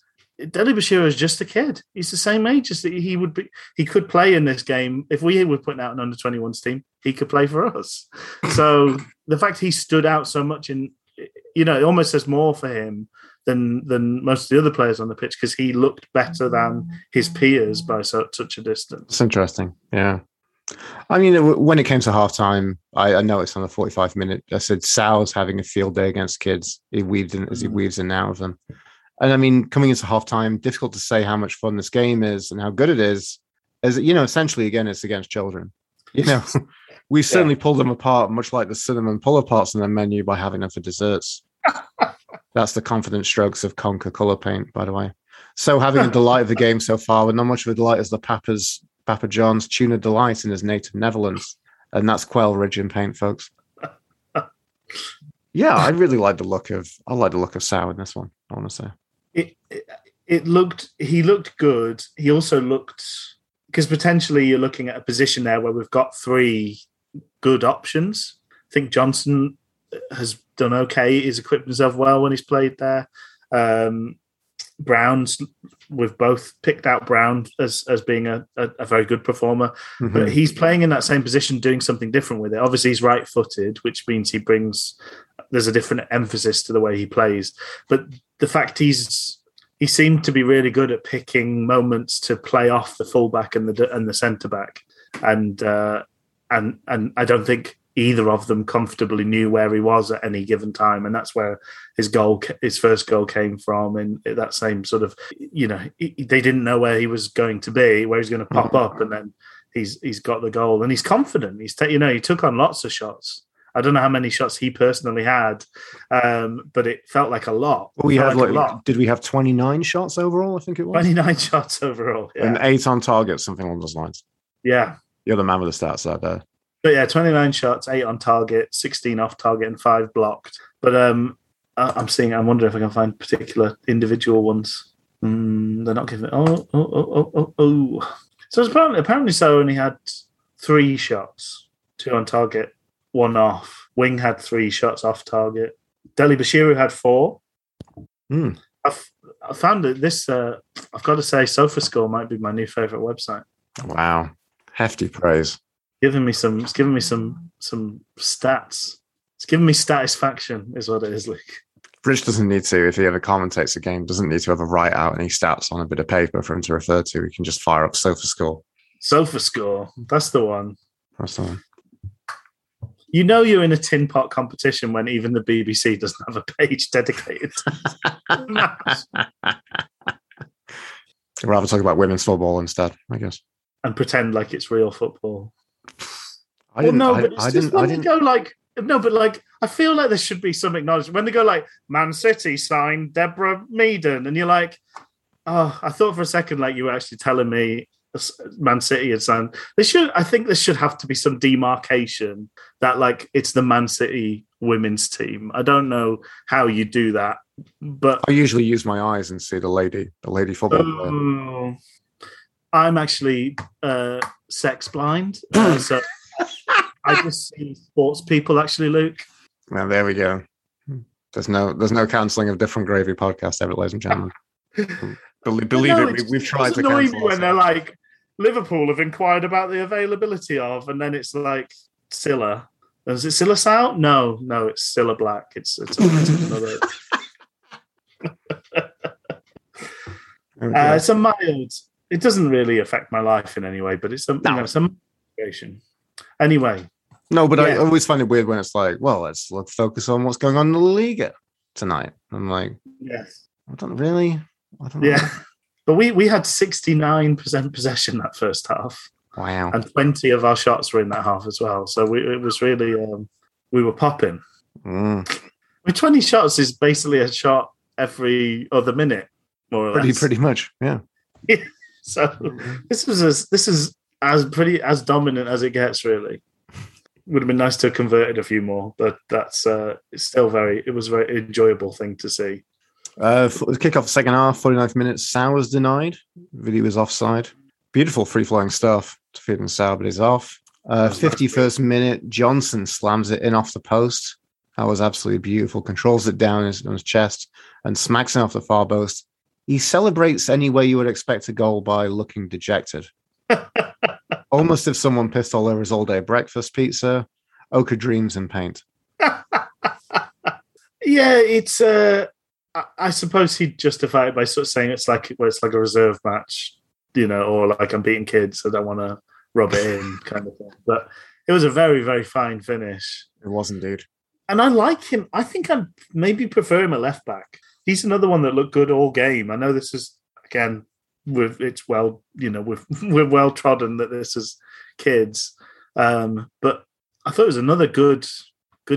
Dele Bashiru is just a kid. He's the same age as he would be. He could play in this game. If we were putting out an under 21s team, he could play for us. So the fact he stood out so much in, it almost says more for him than most of the other players on the pitch, because he looked better than his peers by such a distance. It's interesting, yeah. I mean, when it came to halftime, I noticed on the 45th minute, I said Sal's having a field day against kids. He weaved in as he weaves in and out of them. And I mean, coming into halftime, difficult to say how much fun this game is and how good it is. As essentially, again, it's against children. We certainly pulled them apart, much like the cinnamon pull-aparts in their menu, by having them for desserts. That's the confident strokes of Conker colour paint, by the way. So having a delight of the game so far, but not much of a delight as the Papa John's tuna delight in his native Netherlands. And that's Quail Ridge in paint, folks. Yeah, I really like the look of Sal in this one, I want to say. He looked good. He also looked, because potentially you're looking at a position there where we've got 3 good options. I think Johnson has done okay. He's equipped himself well when he's played there. We've both picked out Brown as being a very good performer, but he's playing in that same position, doing something different with it. Obviously, he's right-footed, which means there's a different emphasis to the way he plays. But the fact he seemed to be really good at picking moments to play off the fullback and the centre back, and I don't think either of them comfortably knew where he was at any given time, and that's where his first goal came from. And that same sort of, they didn't know where he was going to be, where he's going to pop up, and then he's got the goal, and he's confident. He took on lots of shots. I don't know how many shots he personally had, but it felt like a lot. We had like a lot. Did we have 29 shots overall? I think it was 29 shots overall, yeah. And 8 on target, something along those lines. Yeah, you're the man with the stats out there. But yeah, 29 shots, 8 on target, 16 off target, and 5 blocked. But I'm wondering if I can find particular individual ones. They're not giving. Oh. So apparently, Sal only had 3 shots, 2 on target, 1 off. Wing had 3 shots off target. Dele Bashiru had 4. Mm. I found that this. I've got to say, SofaScore might be my new favourite website. Wow, hefty praise. It's giving me some stats. It's giving me satisfaction, is what it is, Luke. Rich doesn't need to, if he ever commentates a game, doesn't need to ever write out any stats on a bit of paper for him to refer to. He can just fire up SofaScore. SofaScore, that's the one. That's the one. You know you're in a tin pot competition when even the BBC doesn't have a page dedicated to maths. I'd rather talk about women's football instead, I guess. And pretend like it's real football. But I feel like there should be some acknowledgement when they go like, Man City signed Deborah Meaden, and you're like, oh, I thought for a second like you were actually telling me Man City had signed. I think there should have to be some demarcation that like it's the Man City women's team. I don't know how you do that, but I usually use my eyes and see the lady football player. I'm actually sex blind, so I just see sports people. Actually, Luke. Well, there we go. There's no cancelling of Different Gravy podcast ever, ladies and gentlemen. We've tried to cancel me when they're like, Liverpool have inquired about the availability of, and then it's like Scylla. Is it Scylla Sal? No, it's Scylla Black. It's another. It's a mild. It doesn't really affect my life in any way, but it's some situation. Anyway. No, but yeah. I always find it weird when it's like, well, let's focus on what's going on in the Liga tonight. I'm like, yes, I don't know. But we had 69% possession that first half. Wow. And 20 of our shots were in that half as well. So it was really, we were popping. Mm. I mean, 20 shots is basically a shot every other minute, more or less. Pretty much, yeah. So this is as dominant as it gets. Really, would have been nice to have converted a few more, but that's it's still a very enjoyable thing to see. Kick off the second half, 49th minute. Sal was denied. Video was offside. Beautiful free flowing stuff to feed him Sal, but he's off. 51st minute. Johnson slams it in off the post. That was absolutely beautiful. Controls it down on his chest and smacks it off the far post. He celebrates any way you would expect a goal by looking dejected. Almost if someone pissed all over his all-day breakfast pizza, ochre dreams and paint. Yeah, it's... I suppose he'd justify it by sort of saying it's like a reserve match, you know, or like I'm beating kids, so I don't want to rub it in kind of thing. But it was a very, very fine finish. It was indeed. And I like him. I think I'd maybe prefer him a left-back. He's another one that looked good all game. I know this is again, we're well trodden that this is kids, but I thought it was another good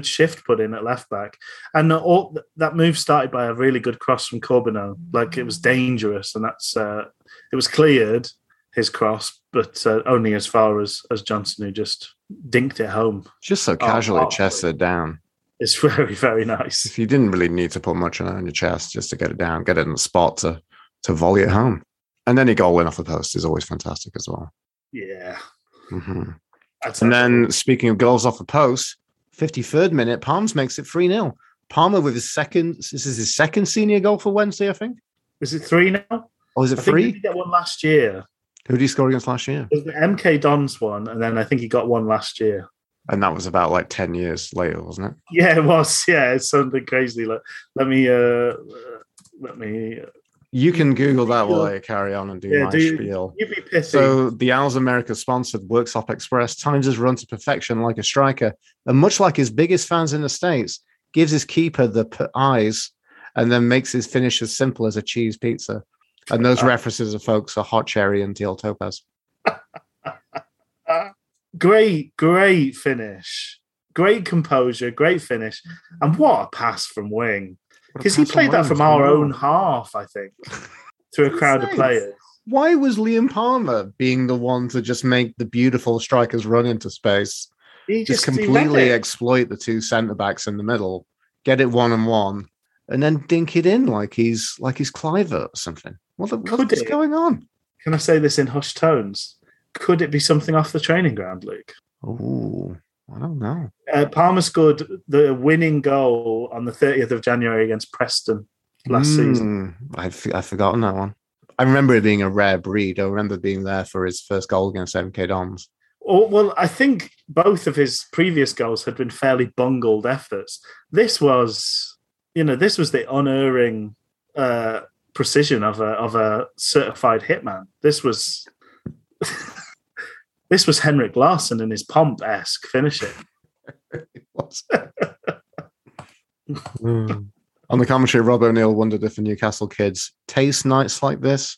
shift put in at left back, and all that move started by a really good cross from Corbineau. Like it was dangerous, and that's it was cleared his cross, but only as far as Johnson, who just dinked it home. Just so casually chested down. It's very, very nice. If you didn't really need to put much on your chest just to get it down, get it in the spot to volley it home. And any goal in off the post is always fantastic as well. Yeah. Mm-hmm. Then, speaking of goals off the post, 53rd minute, Palms makes it 3-0. Palmer with his second senior goal for Wednesday, I think. Is it 3-0? Oh, is it 3? I think he got one last year. Who did he score against last year? It was the MK Dons one, and then I think he got one last year. And that was about like 10 years later, wasn't it? Yeah, it was. Yeah, it's something crazy. Like, let me. You can Google that while I carry on and do my spiel. You'd be pissy. So the Owls America sponsored Worksop Express times his run to perfection like a striker, and much like his biggest fans in the States, gives his keeper the eyes, and then makes his finish as simple as a cheese pizza. And those references of folks are Hot Cherry and Teal Topaz. Great finish. Great composure, great finish. And what a pass from Wing. Because he played that from our own half, I think, to a crowd of players. Why was Liam Palmer being the one to just make the beautiful strikers run into space? He just completely exploit the two centre-backs in the middle, get it one-on-one, and then dink it in like he's Cliver or something. What is going on? Can I say this in hushed tones? Could it be something off the training ground, Luke? Oh, I don't know. Palmer scored the winning goal on the 30th of January against Preston last season. I've forgotten that one. I remember it being a rare breed. I remember being there for his first goal against MK Dons. Oh, well, I think both of his previous goals had been fairly bungled efforts. This was, this was the unerring precision of a certified hitman. This was Henrik Larsson in his pomp-esque finishing. It was. On the commentary, Rob O'Neill wondered if the Newcastle kids taste nights like this.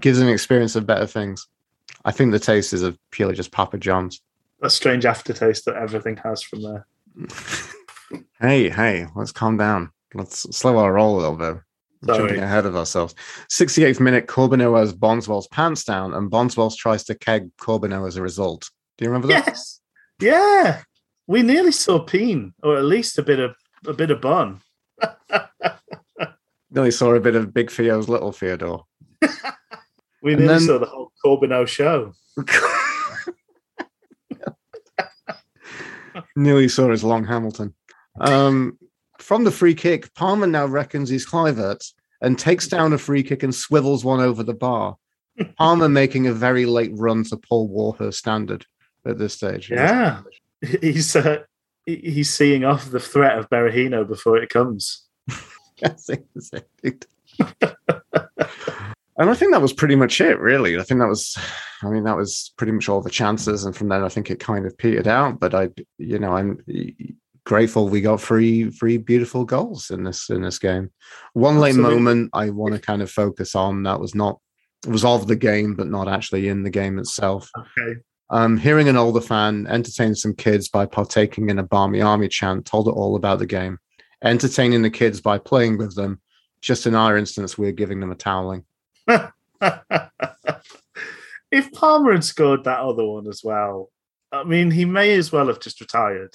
Gives an experience of better things. I think the taste is of purely just Papa John's. A strange aftertaste that everything has from there. Hey, let's calm down. Let's slow our roll a little bit. Sorry. Jumping ahead of ourselves. 68th minute, Corbineau has Bonswell's pants down, and Bonswell tries to keg Corbineau as a result. Do you remember that? Yes. Yeah. We nearly saw peen, or at least a bit of bun. Nearly saw a bit of Big Theo's Little Theodore. We nearly saw the whole Corbineau show. Nearly saw his long Hamilton. From the free kick, Palmer now reckons he's Clivert and takes down a free kick and swivels one over the bar. Palmer making a very late run to Paul Warhurst's standard at this stage. Yeah. He's seeing off the threat of Berahino before it comes. That's it. And I think that was pretty much it, really. That was pretty much all the chances. And from then, I think it kind of petered out. But I'm grateful we got three beautiful goals in this game. One late moment I want to kind of focus on that was of the game, but not actually in the game itself. Okay. Hearing an older fan entertain some kids by partaking in a Barmy Army chant told it all about the game. Entertaining the kids by playing with them. Just in our instance, we're giving them a toweling. If Palmer had scored that other one as well, he may as well have just retired.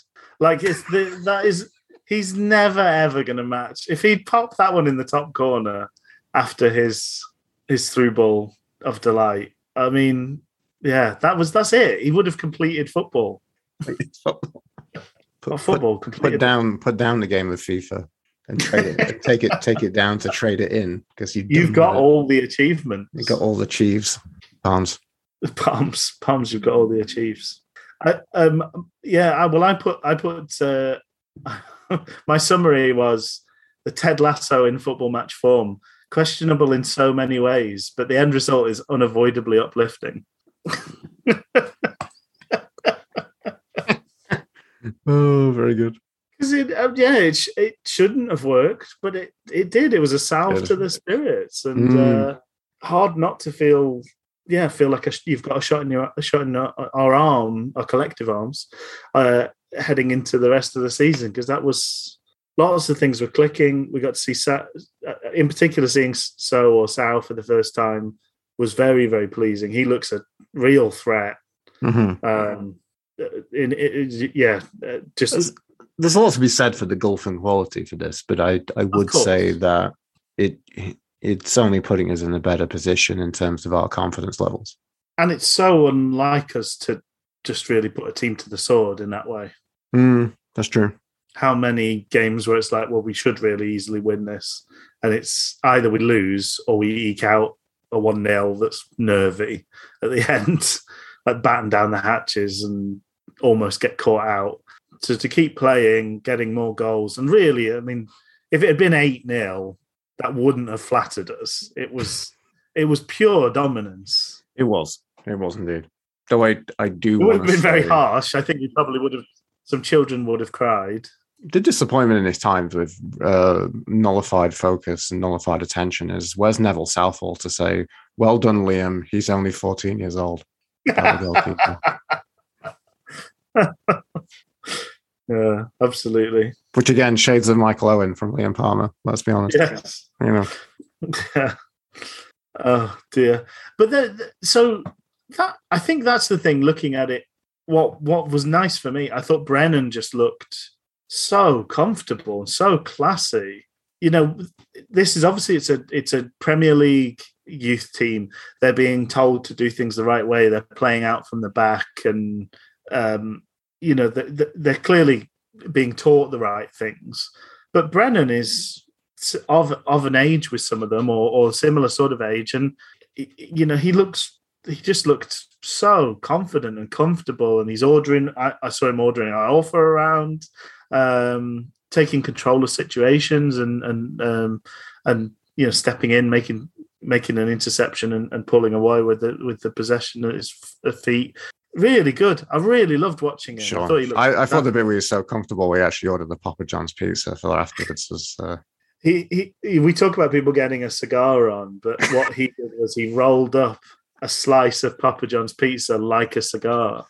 He's never ever going to match. If he'd popped that one in the top corner after his through ball of delight, that's it. He would have completed football. Put down the game of FIFA and trade it. take it down to trade it in because you've got all the achievements. You got all the Chiefs, palms. You've got all the Chiefs. My summary was the Ted Lasso in football match form, questionable in so many ways, but the end result is unavoidably uplifting. Oh, very good. Because it shouldn't have worked, but it did. It was a salve to the spirits, and hard not to feel. Yeah, feel like you've got a shot in our arm, our collective arms, heading into the rest of the season, because that was lots of things were clicking. We got to see, in particular, seeing Sal for the first time was very, very pleasing. He looks a real threat. Mm-hmm. There's a lot to be said for the golfing quality for this, but I would say that it's only putting us in a better position in terms of our confidence levels. And it's so unlike us to just really put a team to the sword in that way. That's true. How many games where it's like, well, we should really easily win this. And it's either we lose or we eke out a 1-0 that's nervy at the end, like batten down the hatches and almost get caught out. So to keep playing, getting more goals. And really, if it had been 8-0, that wouldn't have flattered us. It was pure dominance. It was indeed. Though I do. It would have been very harsh. I think some children would have cried. The disappointment in his times with nullified focus and nullified attention is, where's Neville Southall to say, well done, Liam, he's only 14 years old. Yeah, absolutely. Which again, shades of Michael Owen from Liam Palmer, let's be honest. Yes. You know. Yeah. Oh, dear. But then, so that, I think that's the thing, looking at it, what was nice for me, I thought Brennan just looked so comfortable, so classy. You know, this is obviously, it's a Premier League youth team. They're being told to do things the right way. They're playing out from the back and, you know, they're clearly being taught the right things. But Brennan is of an age with some of them, or similar sort of age. And, you know, he just looked so confident and comfortable. And he's ordering, I saw him ordering an offer around, taking control of situations and you know, stepping in, making an interception and pulling away with the possession at his feet. Really good. I really loved watching him. Sure. I thought the bit where he was so comfortable, we actually ordered the Papa John's pizza for afterwards. Was, we talk about people getting a cigar on, but what he did was he rolled up a slice of Papa John's pizza like a cigar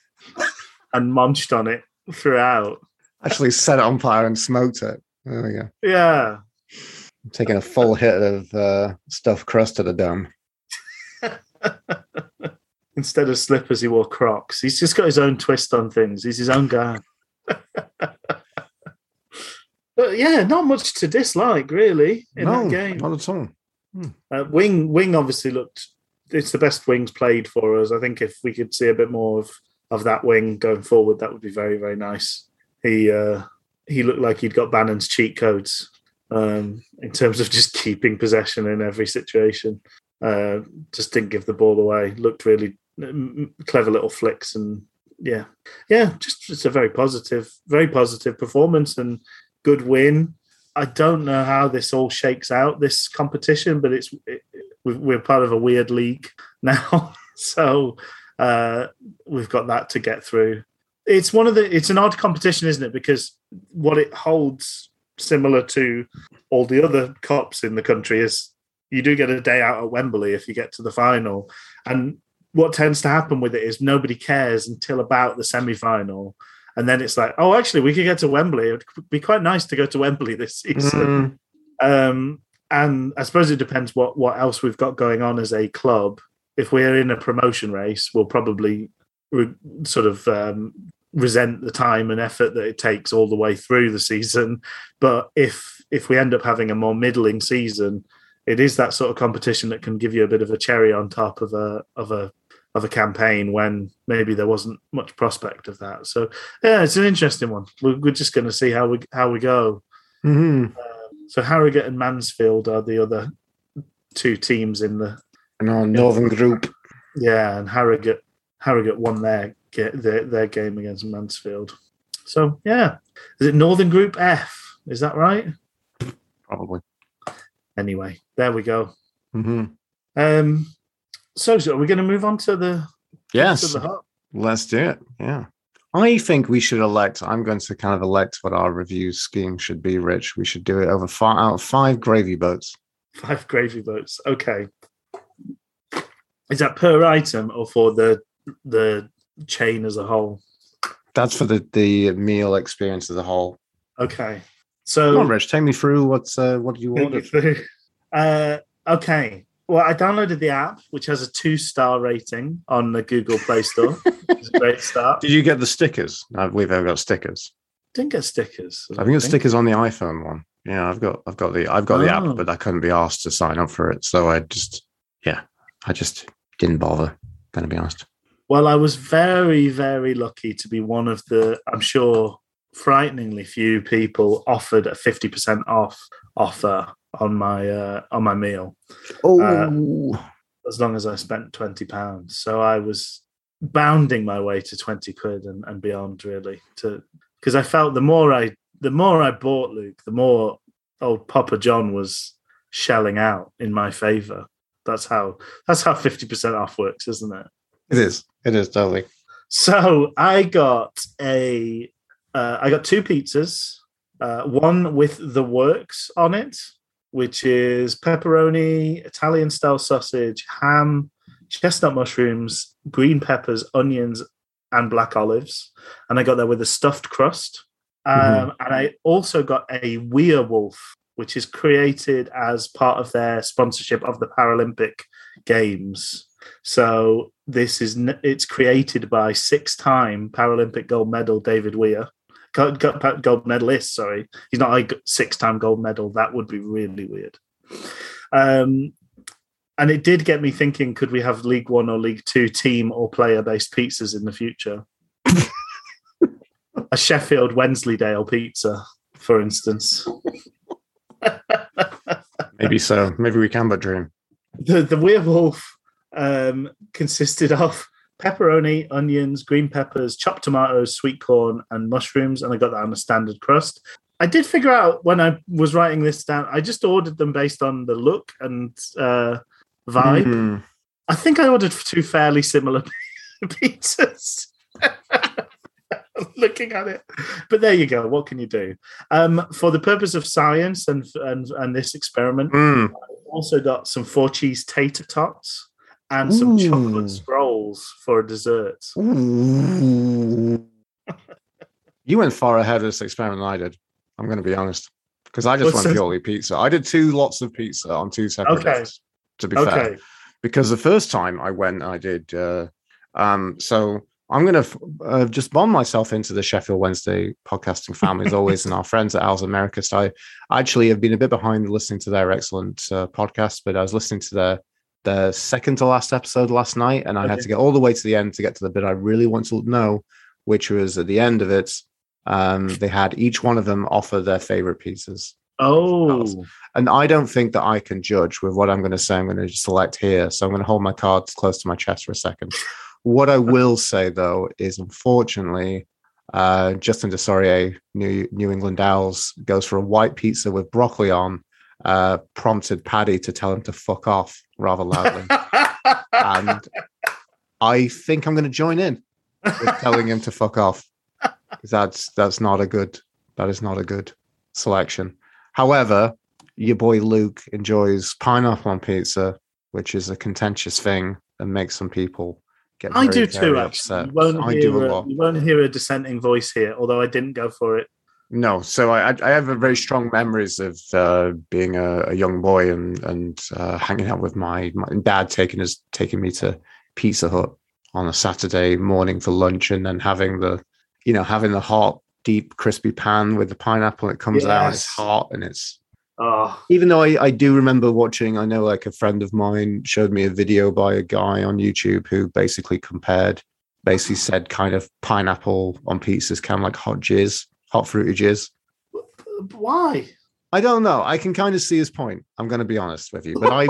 and munched on it throughout. Actually set it on fire and smoked it. There we go. Yeah. I'm taking a full hit of stuffed crust to the dome. Instead of slippers, he wore Crocs. He's just got his own twist on things. He's his own guy. But yeah, not much to dislike, really, in that game. Not at all. Wing obviously looked... It's the best Wing's played for us. I think if we could see a bit more of that Wing going forward, that would be very, very nice. He looked like he'd got Bannon's cheat codes in terms of just keeping possession in every situation. Just didn't give the ball away. Looked really clever little flicks, and yeah. Just a very positive performance and good win. I don't know how this all shakes out, this competition, but we're part of a weird league now, so we've got that to get through. It's an odd competition, isn't it? Because what it holds, similar to all the other cups in the country, is you do get a day out at Wembley if you get to the final. And what tends to happen with it is nobody cares until about the semi-final. And then it's like, oh, actually, we could get to Wembley. It would be quite nice to go to Wembley this season. And I suppose it depends what else we've got going on as a club. If we're in a promotion race, we'll probably resent the time and effort that it takes all the way through the season. But if we end up having a more middling season, it is that sort of competition that can give you a bit of a cherry on top of a campaign when maybe there wasn't much prospect of that. So yeah, it's an interesting one. We're just going to see how we go. Mm-hmm. So Harrogate and Mansfield are the other two teams in our northern group. Yeah, and Harrogate won their game against Mansfield. So yeah, is it Northern Group F? Is that right? Probably. Anyway, there we go. Mm-hmm. So are we going to move on to the? Yes. To the hut? Let's do it. Yeah. I think we should elect. I'm going to kind of elect what our review scheme should be, Rich. We should do it over five gravy boats. Five gravy boats. Okay. Is that per item or for the chain as a whole? That's for the meal experience as a whole. Okay. So, come on, Rich, take me through what do you ordered? Okay. Well, I downloaded the app, which has a 2-star rating on the Google Play Store. It's a great start. Did you get the stickers? I believe I've got stickers. Didn't get stickers. I think stickers on the iPhone one. Yeah, I've got the app, but I couldn't be asked to sign up for it, so I just didn't bother. Gonna be honest. Well, I was very, very lucky to be one of the, I'm sure, frighteningly few people offered a 50% off offer on my meal. As long as I spent £20, so I was bounding my way to £20 and beyond, really, because I felt the more I bought, Luke, the more old Papa John was shelling out in my favour. That's how 50% off works, isn't it? It is totally. So I got two pizzas, one with the works on it, which is pepperoni, Italian-style sausage, ham, chestnut mushrooms, green peppers, onions, and black olives. And I got that with a stuffed crust, And I also got a Weir Wolf, which is created as part of their sponsorship of the Paralympic Games. So this is it's created by six-time Paralympic gold medal David Weir. Gold medalist, sorry. He's not a six-time gold medal. That would be really weird. And it did get me thinking, could we have League One or League Two team or player-based pizzas in the future? A Sheffield Wednesday pizza, for instance. Maybe so. Maybe we can but dream. The werewolf consisted of pepperoni, onions, green peppers, chopped tomatoes, sweet corn, and mushrooms, and I got that on a standard crust. I did figure out when I was writing this down, I just ordered them based on the look and vibe. Mm. I think I ordered two fairly similar pizzas. Looking at it, but there you go. What can you do? For the purpose of science and this experiment, I also got some 4-cheese tater tots and some chocolate scrolls for a dessert. You went far ahead of this experiment than I did. I'm going to be honest, because I just went purely pizza. I did two lots of pizza on two separate days. To be fair, because the first time I went, I did so. I'm going to just bomb myself into the Sheffield Wednesday podcasting family, as always, and our friends at Al's America. So I actually have been a bit behind listening to their excellent podcast, but I was listening to their second to last episode last night, and I had to get all the way to the end to get to the bit I really want to know, which was at the end of it. They had each one of them offer their favorite pizzas. Oh. And I don't think that I can judge with what I'm going to say. I'm going to select here. So I'm going to hold my cards close to my chest for a second. What I will say, though, is unfortunately, Justin Desaurier, New England Owls, goes for a white pizza with broccoli on, prompted Paddy to tell him to fuck off rather loudly. And I think I'm going to join in with telling him to fuck off. That is not a good selection. However, your boy Luke enjoys pineapple on pizza, which is a contentious thing and makes some people... I do too, actually. You won't hear a dissenting voice here, although I didn't go for it. No, so I have very strong memories of being a young boy and hanging out with my dad, taking me to Pizza Hut on a Saturday morning for lunch, and then having the hot, deep, crispy pan with the pineapple. It comes out, and it's hot, and it's. Oh. Even though I do remember watching, I know like a friend of mine showed me a video by a guy on YouTube who basically said kind of pineapple on pizzas, kind of like hot jizz, hot fruity jizz. Why? I don't know. I can kind of see his point. I'm going to be honest with you, but I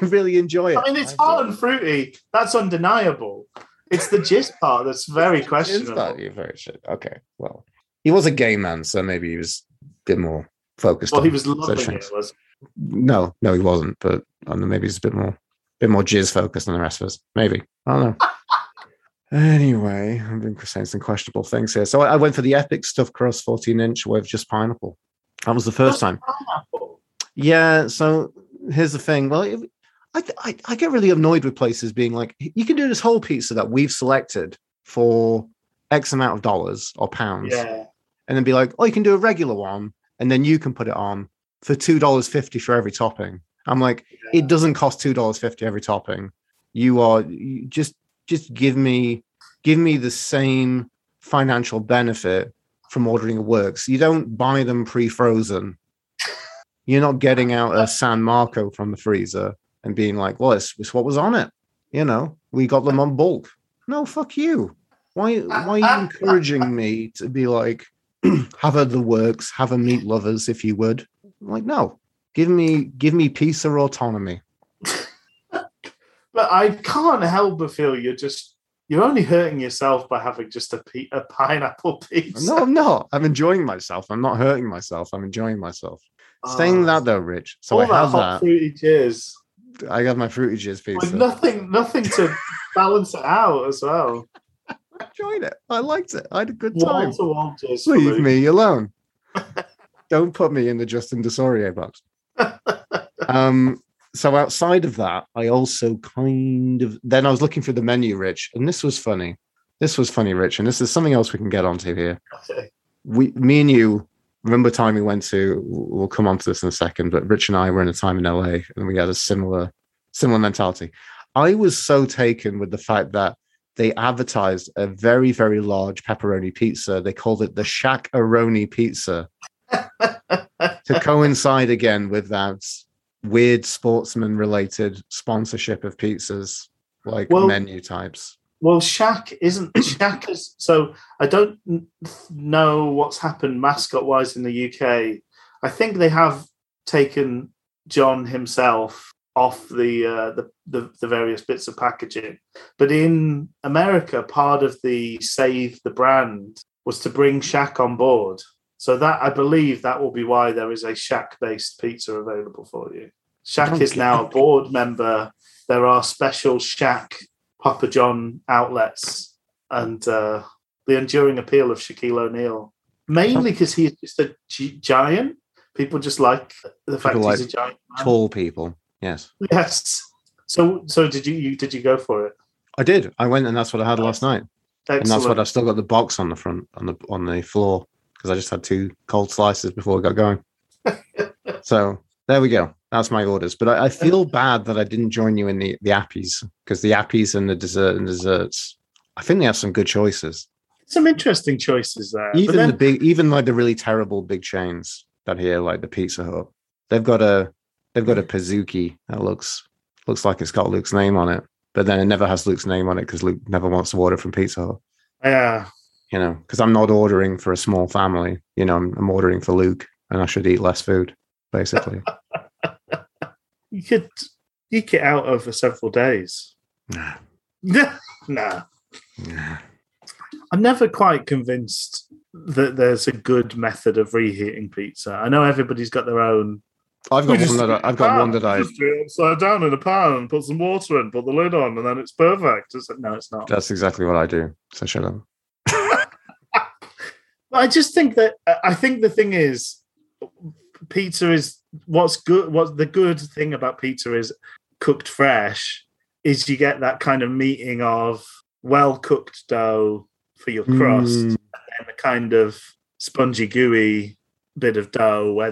really enjoy it. I mean, it's hot and fruity. That's undeniable. It's the jizz part that's very questionable. You're very shit. Okay, well, he was a gay man, so maybe he was a bit more. Focused well, on he was loving it, was he? No, he wasn't. But maybe he's a bit more jizz focused than the rest of us. Maybe I don't know. Anyway, I've been saying some questionable things here. So I went for the epic stuffed crust, 14-inch with just pineapple. That was the first time. Pineapple. Yeah. So here's the thing. Well, I get really annoyed with places being like, you can do this whole pizza that we've selected for X amount of dollars or pounds, and then be like, oh, you can do a regular one. And then you can put it on for $2.50 for every topping. I'm like, It doesn't cost $2.50 every topping. You just give me the same financial benefit from ordering a Works. You don't buy them pre-frozen. You're not getting out a San Marco from the freezer and being like, well, it's what was on it. You know, we got them on bulk. No, fuck you. Why are you encouraging me to be like, have a the Works, have a Meat Lovers if you would. I'm like, no, give me pizza autonomy. But I can't help but feel you're only hurting yourself by having just a pineapple pizza. No, I'm not. I'm enjoying myself. I'm not hurting myself. I'm enjoying myself. Saying that though, Rich. So I have that fruity jizz. I got my fruity jizz pizza. With nothing to balance it out as well. I enjoyed it. I liked it. I had a good time. Leave me alone. Don't put me in the Justin Desaurier box. So outside of that, I also then I was looking through the menu, Rich, and this was funny, Rich, and this is something else we can get onto here. Okay. me and you remember a time we went to, we'll come on to this in a second, but Rich and I were in a time in LA and we had a similar mentality. I was so taken with the fact that they advertised a very, very large pepperoni pizza. They called it the Shack-a-roni pizza to coincide again with that weird sportsman related sponsorship of pizzas, like menu types. Well, Shaq is so I don't know what's happened mascot wise in the UK. I think they have taken John himself off the various bits of packaging. But in America, part of the Save the Brand was to bring Shaq on board. So that, I believe, that will be why there is a Shaq-based pizza available for you. Shaq is now a board member. There are special Shaq Papa John outlets, and the enduring appeal of Shaquille O'Neal, mainly because he's just a giant. People just like the fact he's a giant man. Tall people. Yes. Yes. So did you go for it? I did. I went, and that's what I had last night. Excellent. And that's what I've still got the box on the front on the floor, because I just had two cold slices before I got going. So there we go. That's my orders. But I feel bad that I didn't join you in the appies, because the appies and the desserts, I think they have some good choices. Some interesting choices there. Even the really terrible big chains that here, like the Pizza Hut, they've got a Pizookie that looks like it's got Luke's name on it, but then it never has Luke's name on it because Luke never wants to order from Pizza Hut. Yeah. You know, because I'm not ordering for a small family. You know, I'm ordering for Luke, and I should eat less food, basically. You could eke it out over several days. Nah. I'm never quite convinced that there's a good method of reheating pizza. I know everybody's got their own. I've got one that I just do it upside down in a pan and put some water in, put the lid on, and then it's perfect. No, it's not. That's exactly what I do. So shut up. I just think that the thing is, pizza is what's good. What the good thing about pizza is, cooked fresh, is you get that kind of meeting of well cooked dough for your crust, and the kind of spongy, gooey bit of dough where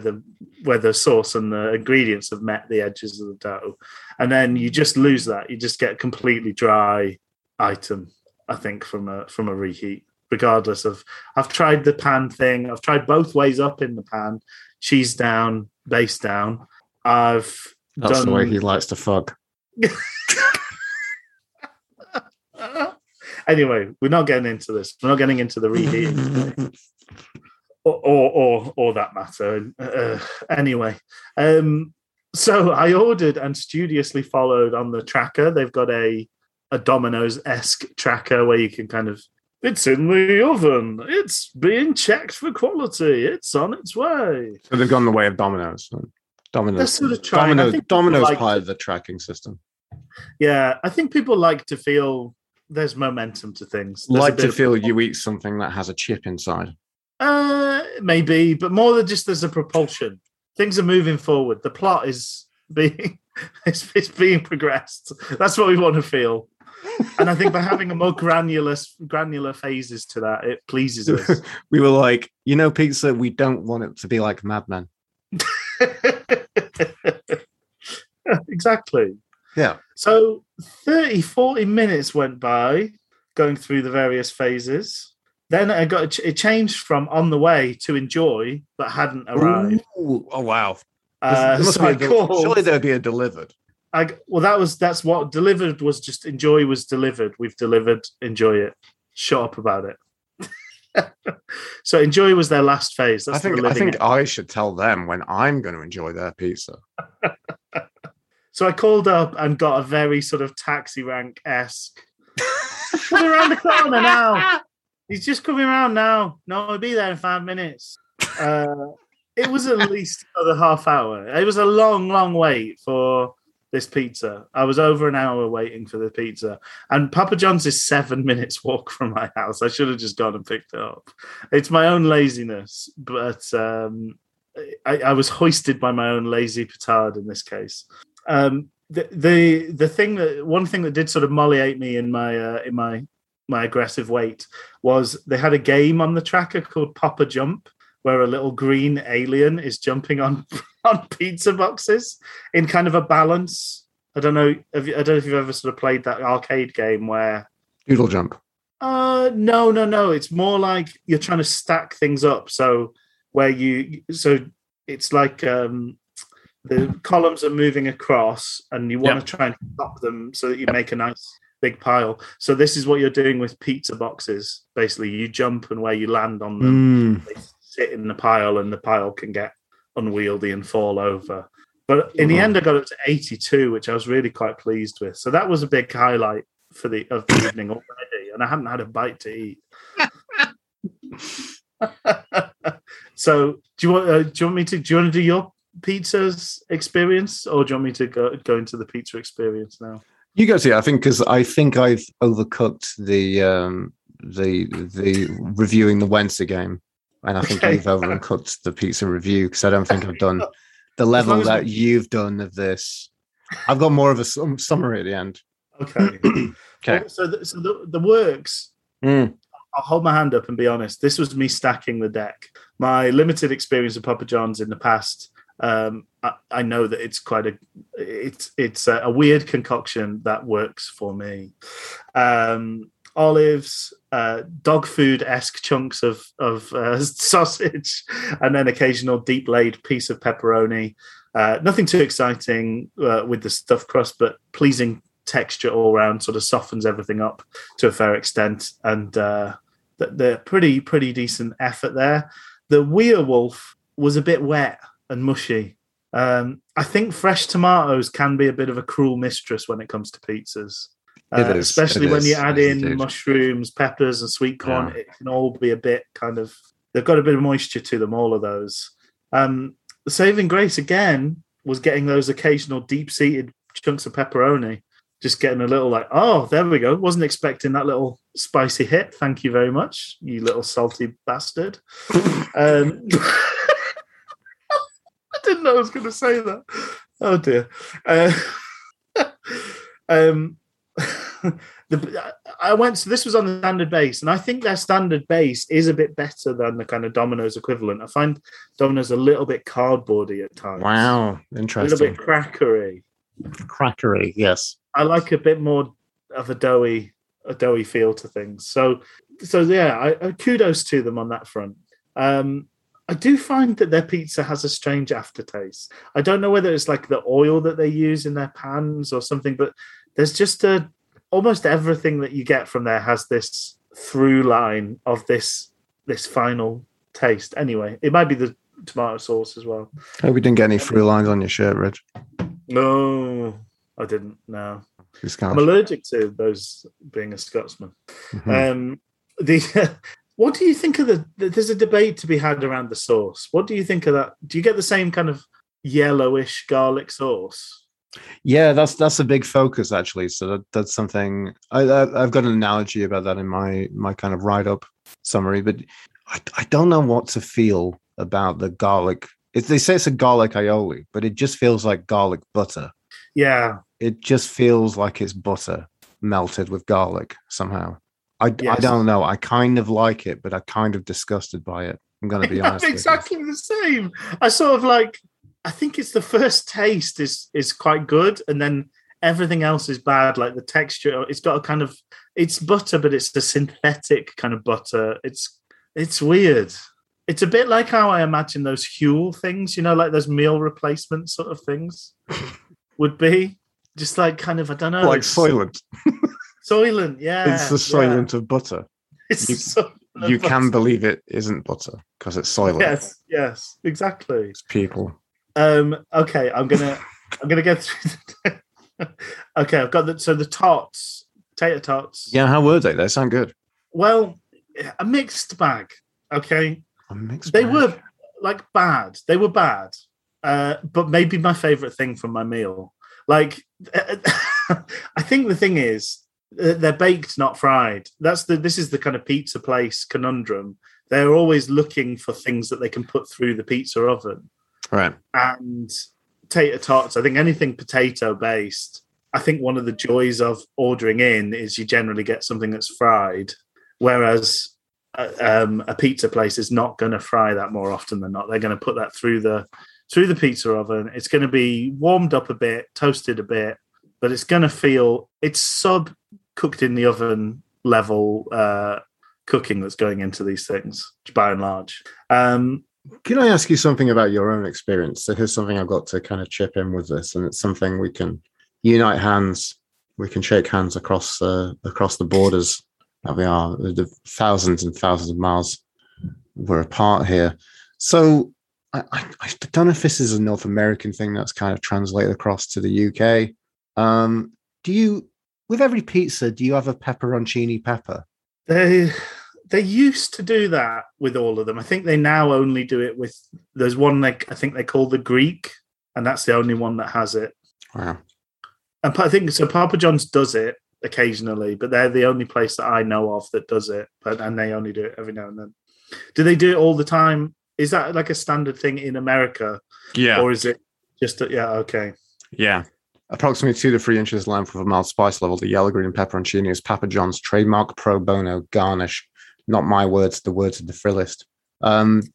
the sauce and the ingredients have met the edges of the dough, and then you just lose that. You just get a completely dry item. I think from a reheat. Regardless of, I've tried the pan thing. I've tried both ways up in the pan, cheese down, base down. That's done the way he likes to fuck. Anyway, we're not getting into this. We're not getting into the reheat, or that matter. So I ordered and studiously followed on the tracker. They've got a Domino's-esque tracker where you can kind of. It's in the oven. It's being checked for quality. It's on its way. So they've gone the way of Domino's. Domino's part of the tracking system. Yeah, I think people like to feel there's momentum to things. Like to feel you eat something that has a chip inside. Maybe, but more than just there's a propulsion. Things are moving forward. The plot is being it's being progressed. That's what we want to feel. And I think by having a more granular phases to that, it pleases us. We were like, you know, pizza, we don't want it to be like Mad Men. Exactly. Yeah. So 40 minutes went by going through the various phases. Then it changed from on the way to enjoy, but hadn't arrived. Ooh, oh, wow. Surely there'd be a delivered. That's what delivered was. Just enjoy was delivered. We've delivered. Enjoy it. Shut up about it. So enjoy was their last phase. That's I think I should tell them when I'm going to enjoy their pizza. So I called up and got a very sort of Taxi Rank-esque. He's around the corner now. He's just coming around now. No, I'll be there in 5 minutes. It was at least another half hour. It was a long, long wait for this pizza. I was over an hour waiting for the pizza, and Papa John's is 7 minutes walk from my house. I should have just gone and picked it up. It's my own laziness, but I was hoisted by my own lazy petard in this case. The thing that did sort of molliate me in my my aggressive weight was they had a game on the tracker called Papa Jump, where a little green alien is jumping on pizza boxes in kind of a balance. I don't know if you've ever sort of played that arcade game where... Doodle Jump. No. It's more like you're trying to stack things up. So it's like the columns are moving across and you want to try and stop them so that you make a nice big pile. So this is what you're doing with pizza boxes. Basically, you jump and where you land on them, they sit in the pile and the pile can get unwieldy and fall over. But in the end, I got up to 82, which I was really quite pleased with. So that was a big highlight of the evening already, and I hadn't had a bite to eat. So do you want to do your pizzas experience, or do you want me to go into the pizza experience now? You go to it, I think, because I think I've overcooked the reviewing the Wednesday game, and I think you've overcooked the pizza review, because I don't think I've done the level that you've done of this. I've got more of a summary at the end. Okay. Okay. So the works. I'll hold my hand up and be honest. This was me stacking the deck. My limited experience of Papa John's in the past. I know that it's quite a weird concoction that works for me. Olives, dog food-esque chunks of sausage, and then occasional deep-laid piece of pepperoni. Nothing too exciting with the stuffed crust, but pleasing texture all round, sort of softens everything up to a fair extent, and the pretty decent effort there. The Werewolf was a bit wet and mushy. I think fresh tomatoes can be a bit of a cruel mistress when it comes to pizzas, especially when you add in mushrooms, peppers, and sweet corn. It can all be a bit kind of, they've got a bit of moisture to them, all of those. The saving grace again was getting those occasional deep-seated chunks of pepperoni. Just getting a little like, oh, there we go. Wasn't expecting that little spicy hit. Thank you very much, you little salty bastard. I didn't know I was going to say that. Oh, dear. So this was on the standard base, and I think their standard base is a bit better than the kind of Domino's equivalent. I find Domino's a little bit cardboardy at times. Wow, interesting. A little bit crackery. Crackery, yes. I like a bit more of a doughy feel to things. So kudos to them on that front. I do find that their pizza has a strange aftertaste. I don't know whether it's like the oil that they use in their pans or something, but there's just almost everything that you get from there has this through line of this final taste. Anyway, it might be the tomato sauce as well. I hope you didn't get any through lines on your shirt, Rich. No. I didn't, no. I'm allergic to those, being a Scotsman. Mm-hmm. What do you think of there's a debate to be had around the sauce. What do you think of that? Do you get the same kind of yellowish garlic sauce? Yeah, that's a big focus, actually. So that's something, I've got an analogy about that in my kind of write-up summary, but I don't know what to feel about the garlic. They say it's a garlic aioli, but it just feels like garlic butter. Yeah. It just feels like it's butter melted with garlic somehow. I don't know. I kind of like it, but I'm kind of disgusted by it. I'm going to be honest. Exactly the same. I sort of like, I think it's the first taste is quite good, and then everything else is bad, like the texture. It's got a kind of, it's butter, but it's a synthetic kind of butter. It's weird. It's a bit like how I imagine those Huel things, like those meal replacement sort of things. Would be just like kind of, I don't know. Like Soylent. Soylent, yeah. It's the Soylent of butter. It's you can believe it isn't butter because it's Soylent. Yes, exactly. It's people. Okay, I'm gonna go through. Okay, I've got the tarts, tater tarts. Yeah, how were they? They sound good. Well, a mixed bag. Okay, were like bad. They were bad. But maybe my favourite thing from my meal. Like, I think the thing is, they're baked, not fried. This is the kind of pizza place conundrum. They're always looking for things that they can put through the pizza oven. Right. And tater tots, I think anything potato-based I think one of the joys of ordering in is you generally get something that's fried, whereas a pizza place is not going to fry that more often than not. They're going to put that through the pizza oven. It's going to be warmed up a bit, toasted a bit, but it's going to feel it's sub-cooked in the oven level cooking that's going into these things, by and large. Can I ask you something about your own experience? So here's something I've got to kind of chip in with this, and it's something we can unite hands, we can shake hands across the borders that we are, the thousands and thousands of miles we're apart here. So I don't know if this is a North American thing that's kind of translated across to the UK. Do you, with every pizza, do you have a pepperoncini pepper? They used to do that with all of them. I think they now only do it with, there's one I think they call the Greek, and that's the only one that has it. Wow. And I think, so Papa John's does it occasionally, but they're the only place that I know of that does it, and they only do it every now and then. Do they do it all the time? Is that like a standard thing in America? Yeah. Or is it just, okay. Yeah. Approximately 2 to 3 inches length with a mild spice level, the yellow green pepperoncini is Papa John's trademark pro bono garnish. Not my words, the words of the frillist.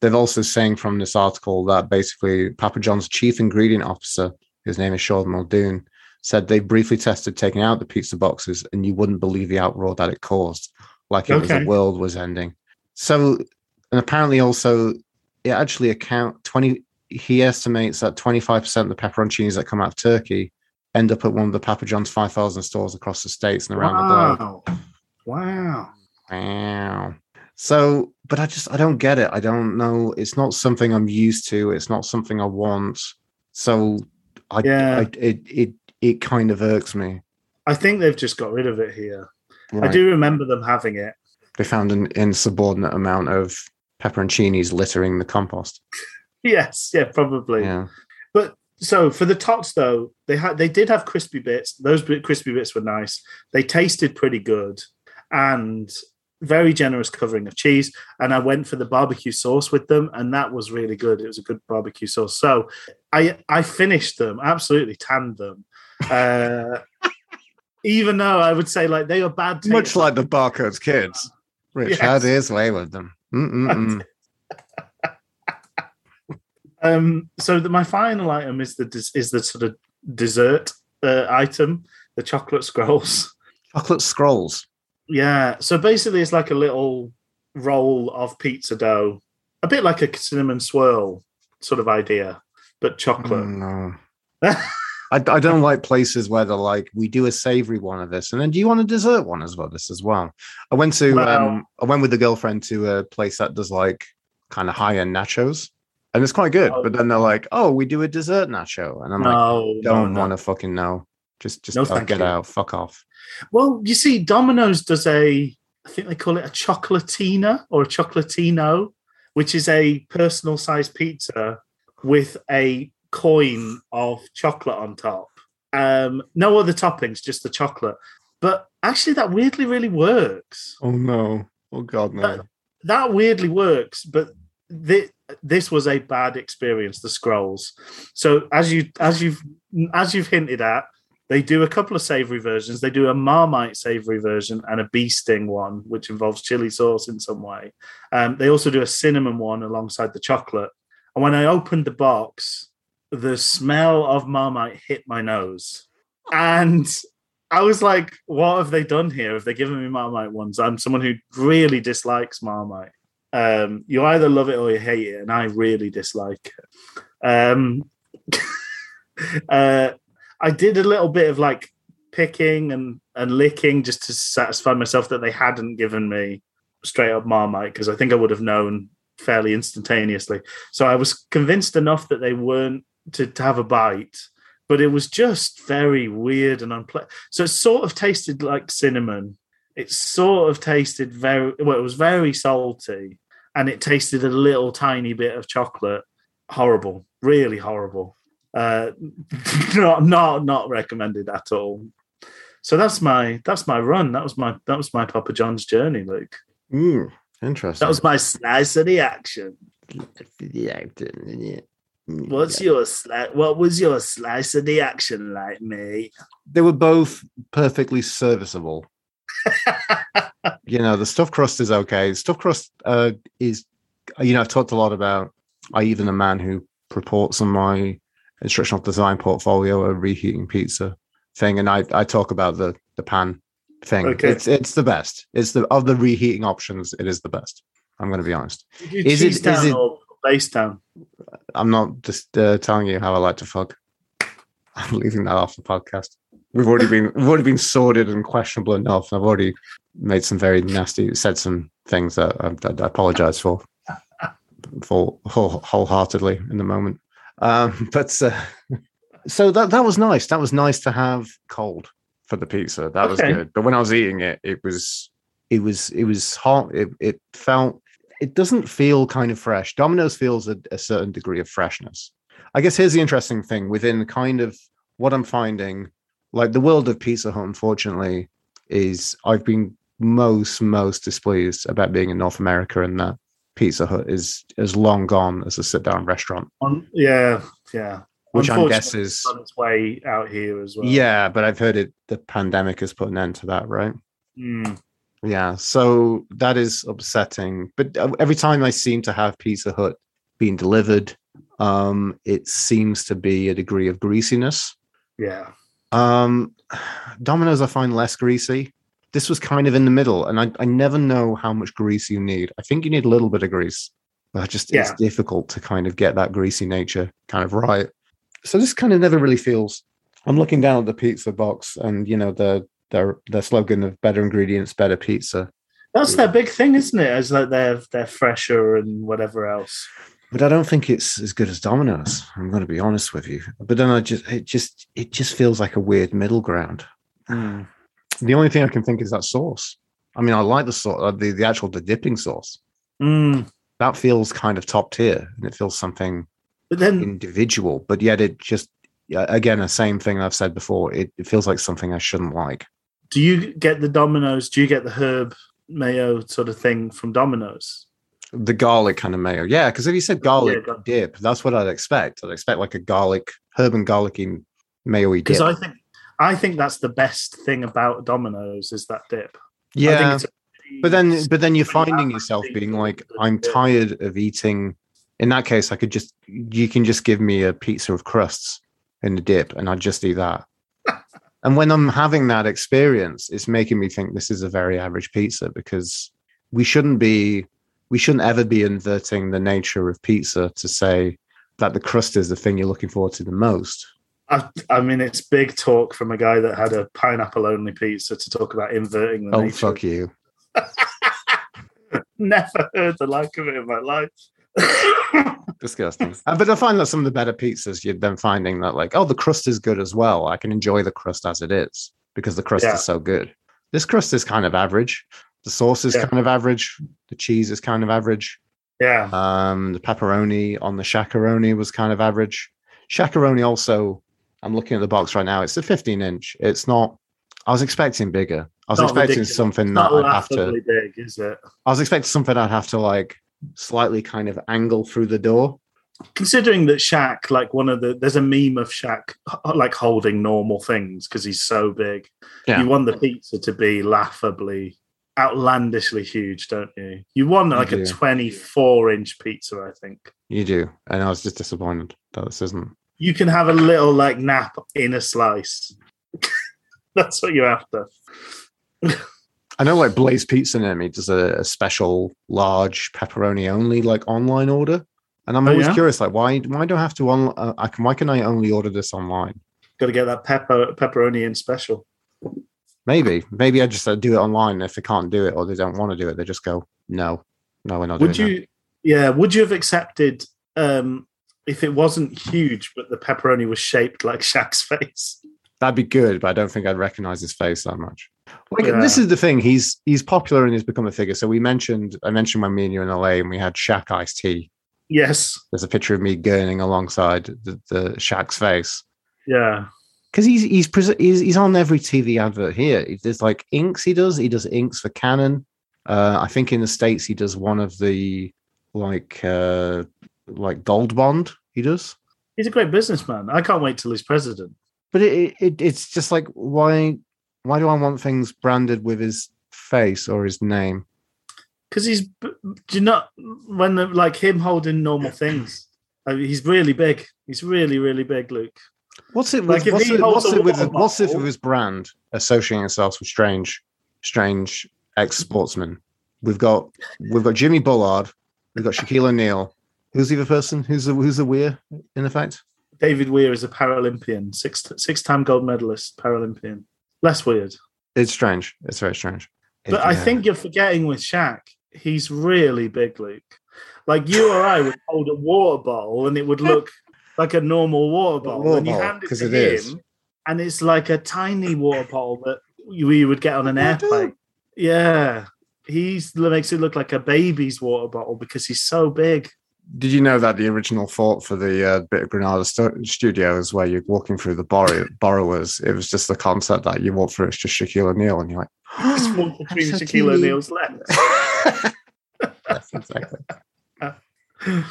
They're also saying from this article that basically Papa John's chief ingredient officer, his name is Sean Muldoon, said they briefly tested taking out the pizza boxes and you wouldn't believe the outroar that it caused. Like it was the world was ending. So, and apparently also it actually he estimates that 25% of the pepperoncinis that come out of Turkey end up at one of the Papa John's 5,000 stores across the States and around the globe. Wow. So, but I don't get it. I don't know. It's not something I'm used to. It's not something I want. So it kind of irks me. I think they've just got rid of it here. Right. I do remember them having it. They found an insubordinate amount of pepperoncinis littering the compost. Yes, yeah, probably. Yeah. But so for the tots, though, they did have crispy bits. Those crispy bits were nice. They tasted pretty good and very generous covering of cheese. And I went for the barbecue sauce with them, and that was really good. It was a good barbecue sauce. So I finished them, absolutely tanned them. Even though I would say like they are bad taste. Much like the Barcodes kids. Rich had his way with them. So my final item is the sort of dessert item, the chocolate scrolls. Chocolate scrolls. Yeah. So basically it's like a little roll of pizza dough, a bit like a cinnamon swirl sort of idea, but chocolate. Oh, no. I don't like places where they're like, we do a savory one of this, and then do you want a dessert one as well? I went to, I went with a girlfriend to a place that does like kind of high end nachos, and it's quite good. But then they're like, oh, we do a dessert nacho, and I'm don't want to fucking know. Just no, get out, fuck off. Well, you see, Domino's does I think they call it a chocolatina or a chocolatino, which is a personal size pizza with a coin of chocolate on top. No other toppings, just the chocolate. But actually, that weirdly really works. Oh, no. Oh, God, no. That weirdly works, but this was a bad experience, the scrolls. So as you've hinted at, they do a couple of savoury versions. They do a Marmite savoury version and a bee sting one, which involves chili sauce in some way. They also do a cinnamon one alongside the chocolate. And when I opened the box, the smell of Marmite hit my nose. And I was like, what have they done here? Have they given me Marmite ones? I'm someone who really dislikes Marmite. You either love it or you hate it, and I really dislike it. I did a little bit of like picking and licking just to satisfy myself that they hadn't given me straight up Marmite, because I think I would have known fairly instantaneously. So I was convinced enough that they weren't to have a bite, but it was just very weird and unpleasant. So it sort of tasted like cinnamon. It sort of tasted it was very salty, and it tasted a little tiny bit of chocolate. Horrible, really horrible. Not recommended at all. So that's my run. That was my Papa John's journey, Luke. Interesting. That was my slice of the action. What was your slice of the action like, mate? They were both perfectly serviceable. You know, the stuffed crust is okay. Stuffed crust is, you know, I've talked a lot about. I even a man who purports on my instructional design portfolio a reheating pizza thing, and I talk about the pan thing. Okay. It's the best. It's the of the reheating options. It is the best. I'm going to be honest. Is it or base town? I'm not just telling you how I like to fuck. I'm leaving that off the podcast. We've already been sordid and questionable enough. And I've already made some very nasty, said some things that I apologize for wholeheartedly in the moment. So that was nice. That was nice to have cold for the pizza. That was good. But when I was eating it, it was hot. It felt. It doesn't feel kind of fresh. Domino's feels a certain degree of freshness. I guess here's the interesting thing within kind of what I'm finding, like the world of Pizza Hut, unfortunately, is I've been most displeased about being in North America and that Pizza Hut is as long gone as a sit-down restaurant. Yeah. Which I guess is on its way out here as well. Yeah, but I've heard the pandemic has put an end to that, right? Mm. Yeah, so that is upsetting. But every time I seem to have Pizza Hut being delivered, it seems to be a degree of greasiness. Yeah. Domino's I find less greasy. This was kind of in the middle, and I never know how much grease you need. I think you need a little bit of grease, but it's difficult to kind of get that greasy nature kind of right. So this kind of never really feels... I'm looking down at the pizza box and, you know, their slogan of better ingredients, better pizza. That's their big thing, isn't it? It's like they're fresher and whatever else. But I don't think it's as good as Domino's. I'm going to be honest with you. But then it just feels like a weird middle ground. Mm. The only thing I can think is that sauce. I mean, I like the sauce, the actual dipping sauce. Mm. That feels kind of top tier, and it feels something individual. But yet it just. Again, the same thing I've said before. It feels like something I shouldn't like. Do you get the Domino's? Do you get the herb mayo sort of thing from Domino's? The garlic kind of mayo. Yeah, because if you said garlic dip, that's what I'd expect. I'd expect like a garlic, herb and garlicky mayo-y dip. Because I think that's the best thing about Domino's is that dip. Yeah, I think it's but then you're finding yourself being like, I'm tired of eating. In that case, you can just give me a pizza of crusts in the dip, and I just do that. And when I'm having that experience, it's making me think this is a very average pizza, because we shouldn't ever be inverting the nature of pizza to say that the crust is the thing you're looking forward to the most. I mean, it's big talk from a guy that had a pineapple-only pizza to talk about inverting the nature. Oh, fuck you. Never heard the like of it in my life. Disgusting. But I find that some of the better pizzas, you're then finding that like, oh, the crust is good as well. I can enjoy the crust as it is because the crust is so good. This crust is kind of average. The sauce is kind of average. The cheese is kind of average. Yeah. The pepperoni on the shakaroni was kind of average. Shakaroni also, I'm looking at the box right now. It's a 15-inch. It's not. I was expecting bigger. I was expecting something that I'd have to. Big, is it? I was expecting something I'd have to like. Slightly kind of angle through the door. Considering that Shaq, like there's a meme of Shaq like holding normal things because he's so big. Yeah. You want the pizza to be laughably, outlandishly huge, don't you? You want like a 24-inch pizza, I think. You do, and I was just disappointed that this isn't. You can have a little like nap in a slice. That's what you're after. I know, like Blaze Pizza near me does a special large pepperoni only like online order, and I'm always curious, like why do I have to why can I only order this online? Got to get that pepperoni in special. Maybe I just do it online if they can't do it or they don't want to do it. They just go no, we're not. Would doing you? That. Yeah, would you have accepted if it wasn't huge but the pepperoni was shaped like Shaq's face? That'd be good, but I don't think I'd recognize his face that much. Like, this is the thing. He's popular and he's become a figure. So I mentioned when me and you were in LA and we had Shaq iced tea. Yes. There's a picture of me gurning alongside the Shaq's face. Yeah. Because he's on every TV advert here. There's like inks he does inks for Canon. I think in the States he does one of the like Gold Bond he does. He's a great businessman. I can't wait till he's president. But it's just like, why do I want things branded with his face or his name? Because he's, do you not, when like him holding normal things, I mean, he's really big. He's really, really big, Luke. What's if it was brand associating ourselves with strange ex-sportsmen? We've got Jimmy Bullard. We've got Shaquille O'Neal. Who's the other person? Who's the Weir in effect? David Weir is a Paralympian, six-time gold medalist, Paralympian. Less weird. It's strange. It's very strange. But I think you're forgetting with Shaq, he's really big, Luke. Like you or I would hold a water bottle and it would look like a normal water bottle. And you hand it to him and it's like a tiny water bottle that you would get on an airplane. Yeah. He makes it look like a baby's water bottle because he's so big. Did you know that the original thought for the bit of Granada Studios where you're walking through the borrowers, it was just the concept that you walk through, it's just Shaquille O'Neal, and you're like, just walk between Shaquille O'Neal's legs. Yes, exactly.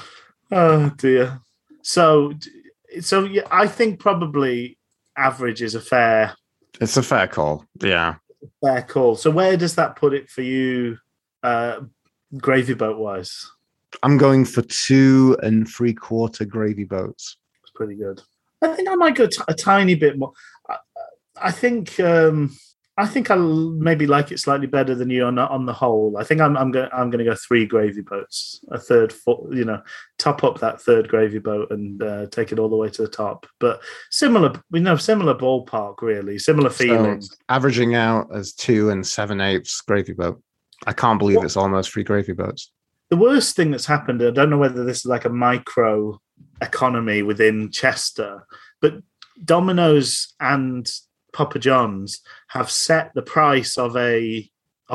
Oh, dear. So yeah, I think probably average is It's a fair call, yeah. Fair call. So where does that put it for you, gravy boat-wise? I'm going for 2 3/4 gravy boats. It's pretty good. I think I might go a tiny bit more. I think I'll maybe like it slightly better than you on the whole. I think I'm going to go 3 gravy boats, a third, you know, top up that third gravy boat and take it all the way to the top. But similar ballpark really, similar feelings. So averaging out as 2 7/8 gravy boat. I can't believe it's almost 3 gravy boats. The worst thing that's happened, I don't know whether this is like a micro economy within Chester, but Domino's and Papa John's have set the price of a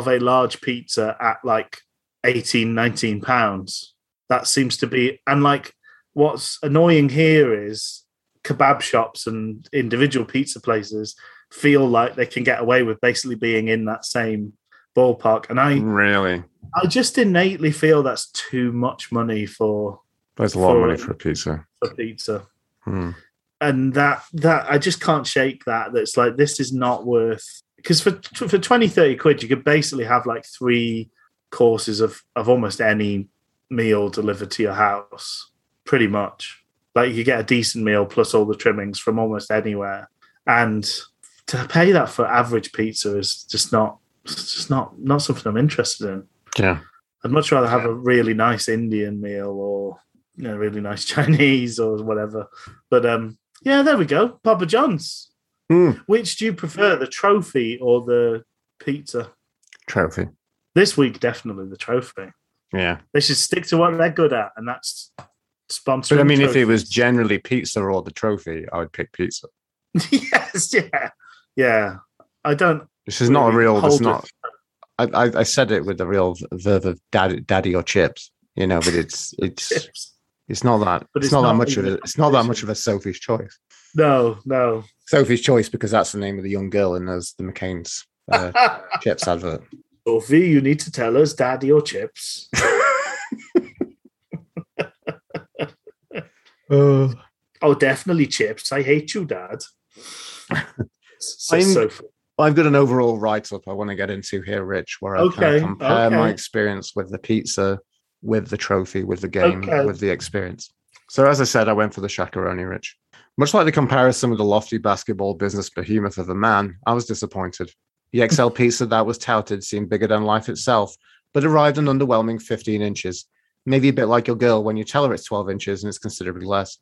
large pizza at like £18-19. That seems to be, and like what's annoying here is kebab shops and individual pizza places feel like they can get away with basically being in that same ballpark, and I just innately feel that's too much money for. There's a lot of money for a pizza. And that I just can't shake that. That's like this is not worth, because for 20-30 quid you could basically have like 3 courses of almost any meal delivered to your house, pretty much. Like you get a decent meal plus all the trimmings from almost anywhere, and to pay that for average pizza is just not. It's just not something I'm interested in. Yeah, I'd much rather have a really nice Indian meal or you know, really nice Chinese or whatever. But yeah, there we go. Papa John's. Mm. Which do you prefer, the trophy or the pizza? Trophy. This week, definitely the trophy. Yeah, they should stick to what they're good at, and that's sponsoring. But I mean, trophies. If it was generally pizza or the trophy, I would pick pizza. Yes, yeah. I don't. This is not a real. It's not. I said it with the real verve of daddy or chips, you know. But it's not that. But it's not that much of it. It's not that much of a Sophie's Choice. No. Sophie's Choice because that's the name of the young girl in the McCain's chips advert. Sophie, you need to tell us daddy or chips. Oh, definitely chips. I hate you, Dad. So Sophie. I've got an overall write-up I want to get into here, Rich, where I kind of compare my experience with the pizza, with the trophy, with the game, with the experience. So as I said, I went for the shakaroni, Rich. Much like the comparison with the lofty basketball business behemoth of a man, I was disappointed. The XL pizza that was touted seemed bigger than life itself, but arrived an underwhelming 15 inches. Maybe a bit like your girl when you tell her it's 12 inches and it's considerably less.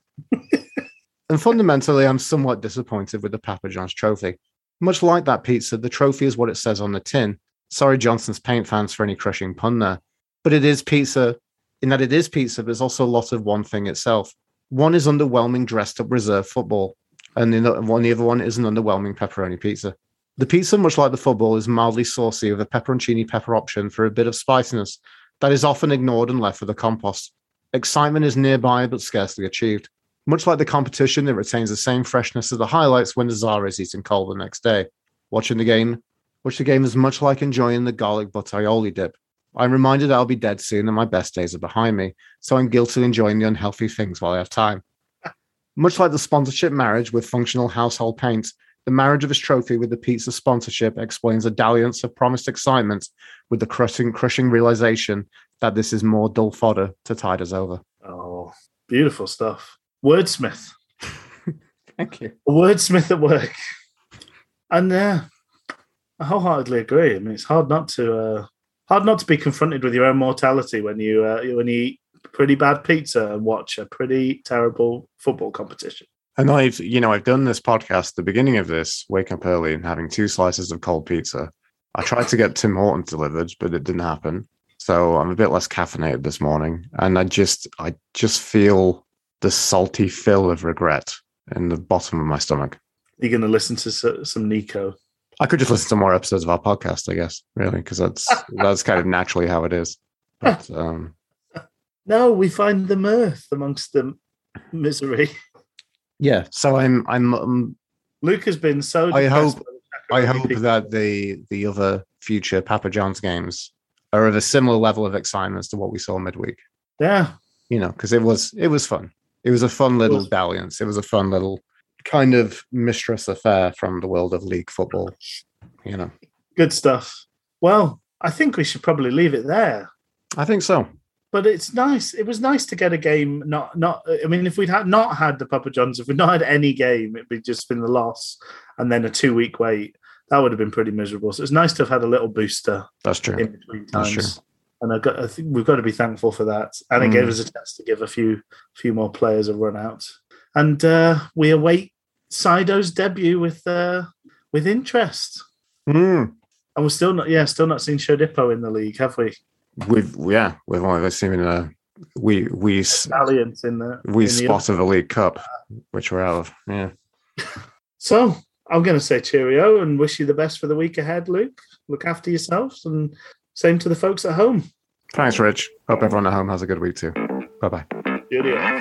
And fundamentally, I'm somewhat disappointed with the Papa John's trophy. Much like that pizza, the trophy is what it says on the tin. Sorry, Johnson's Paint fans, for any crushing pun there. But it is pizza. In that it is pizza, there's also a lot of one thing itself. One is underwhelming dressed-up reserve football, and the other one is an underwhelming pepperoni pizza. The pizza, much like the football, is mildly saucy with a pepperoncini pepper option for a bit of spiciness that is often ignored and left for the compost. Excitement is nearby but scarcely achieved. Much like the competition, it retains the same freshness of the highlights when the Zara is eaten cold the next day. Watching the game is much like enjoying the garlic butter aioli dip. I'm reminded I'll be dead soon and my best days are behind me, so I'm guiltily enjoying the unhealthy things while I have time. Much like the sponsorship marriage with functional household paint, the marriage of his trophy with the pizza sponsorship explains a dalliance of promised excitement with the crushing realization that this is more dull fodder to tide us over. Oh, beautiful stuff. Wordsmith. Thank you. A wordsmith at work. And I wholeheartedly agree. I mean, it's hard not to be confronted with your own mortality when you eat pretty bad pizza and watch a pretty terrible football competition. And I've done this podcast, the beginning of this, waking up early and having 2 slices of cold pizza. I tried to get Tim Hortons delivered, but it didn't happen. So I'm a bit less caffeinated this morning. And I just feel the salty fill of regret in the bottom of my stomach. You're going to listen to some Nico. I could just listen to more episodes of our podcast, I guess, really, because that's kind of naturally how it is. But, no, we find the mirth amongst the misery. Yeah, so I'm Luke has been so. I hope that the other future Papa John's games are of a similar level of excitement as to what we saw midweek. Yeah, because it was fun. It was a fun little dalliance. It was a fun little kind of mistress affair from the world of league football. Good stuff. Well, I think we should probably leave it there. I think so. But it's nice. It was nice to get a game. If we'd not had the Papa John's, if we'd not had any game, it'd be just been the loss and then a 2-week wait. That would have been pretty miserable. So it's nice to have had a little booster. That's true. In between times. That's true. And I think we've got to be thankful for that. And it gave us a chance to give a few more players a run out. And we await Saido's debut with interest. Mm. And we're still not seen Shodipo in the league, have we? We've only seen we Italians in the spot of the League Cup, which we're out of. Yeah. So I'm going to say cheerio and wish you the best for the week ahead, Luke. Look after yourselves, and same to the folks at home. Thanks, Rich. Hope everyone at home has a good week too. Bye bye. Cheerio.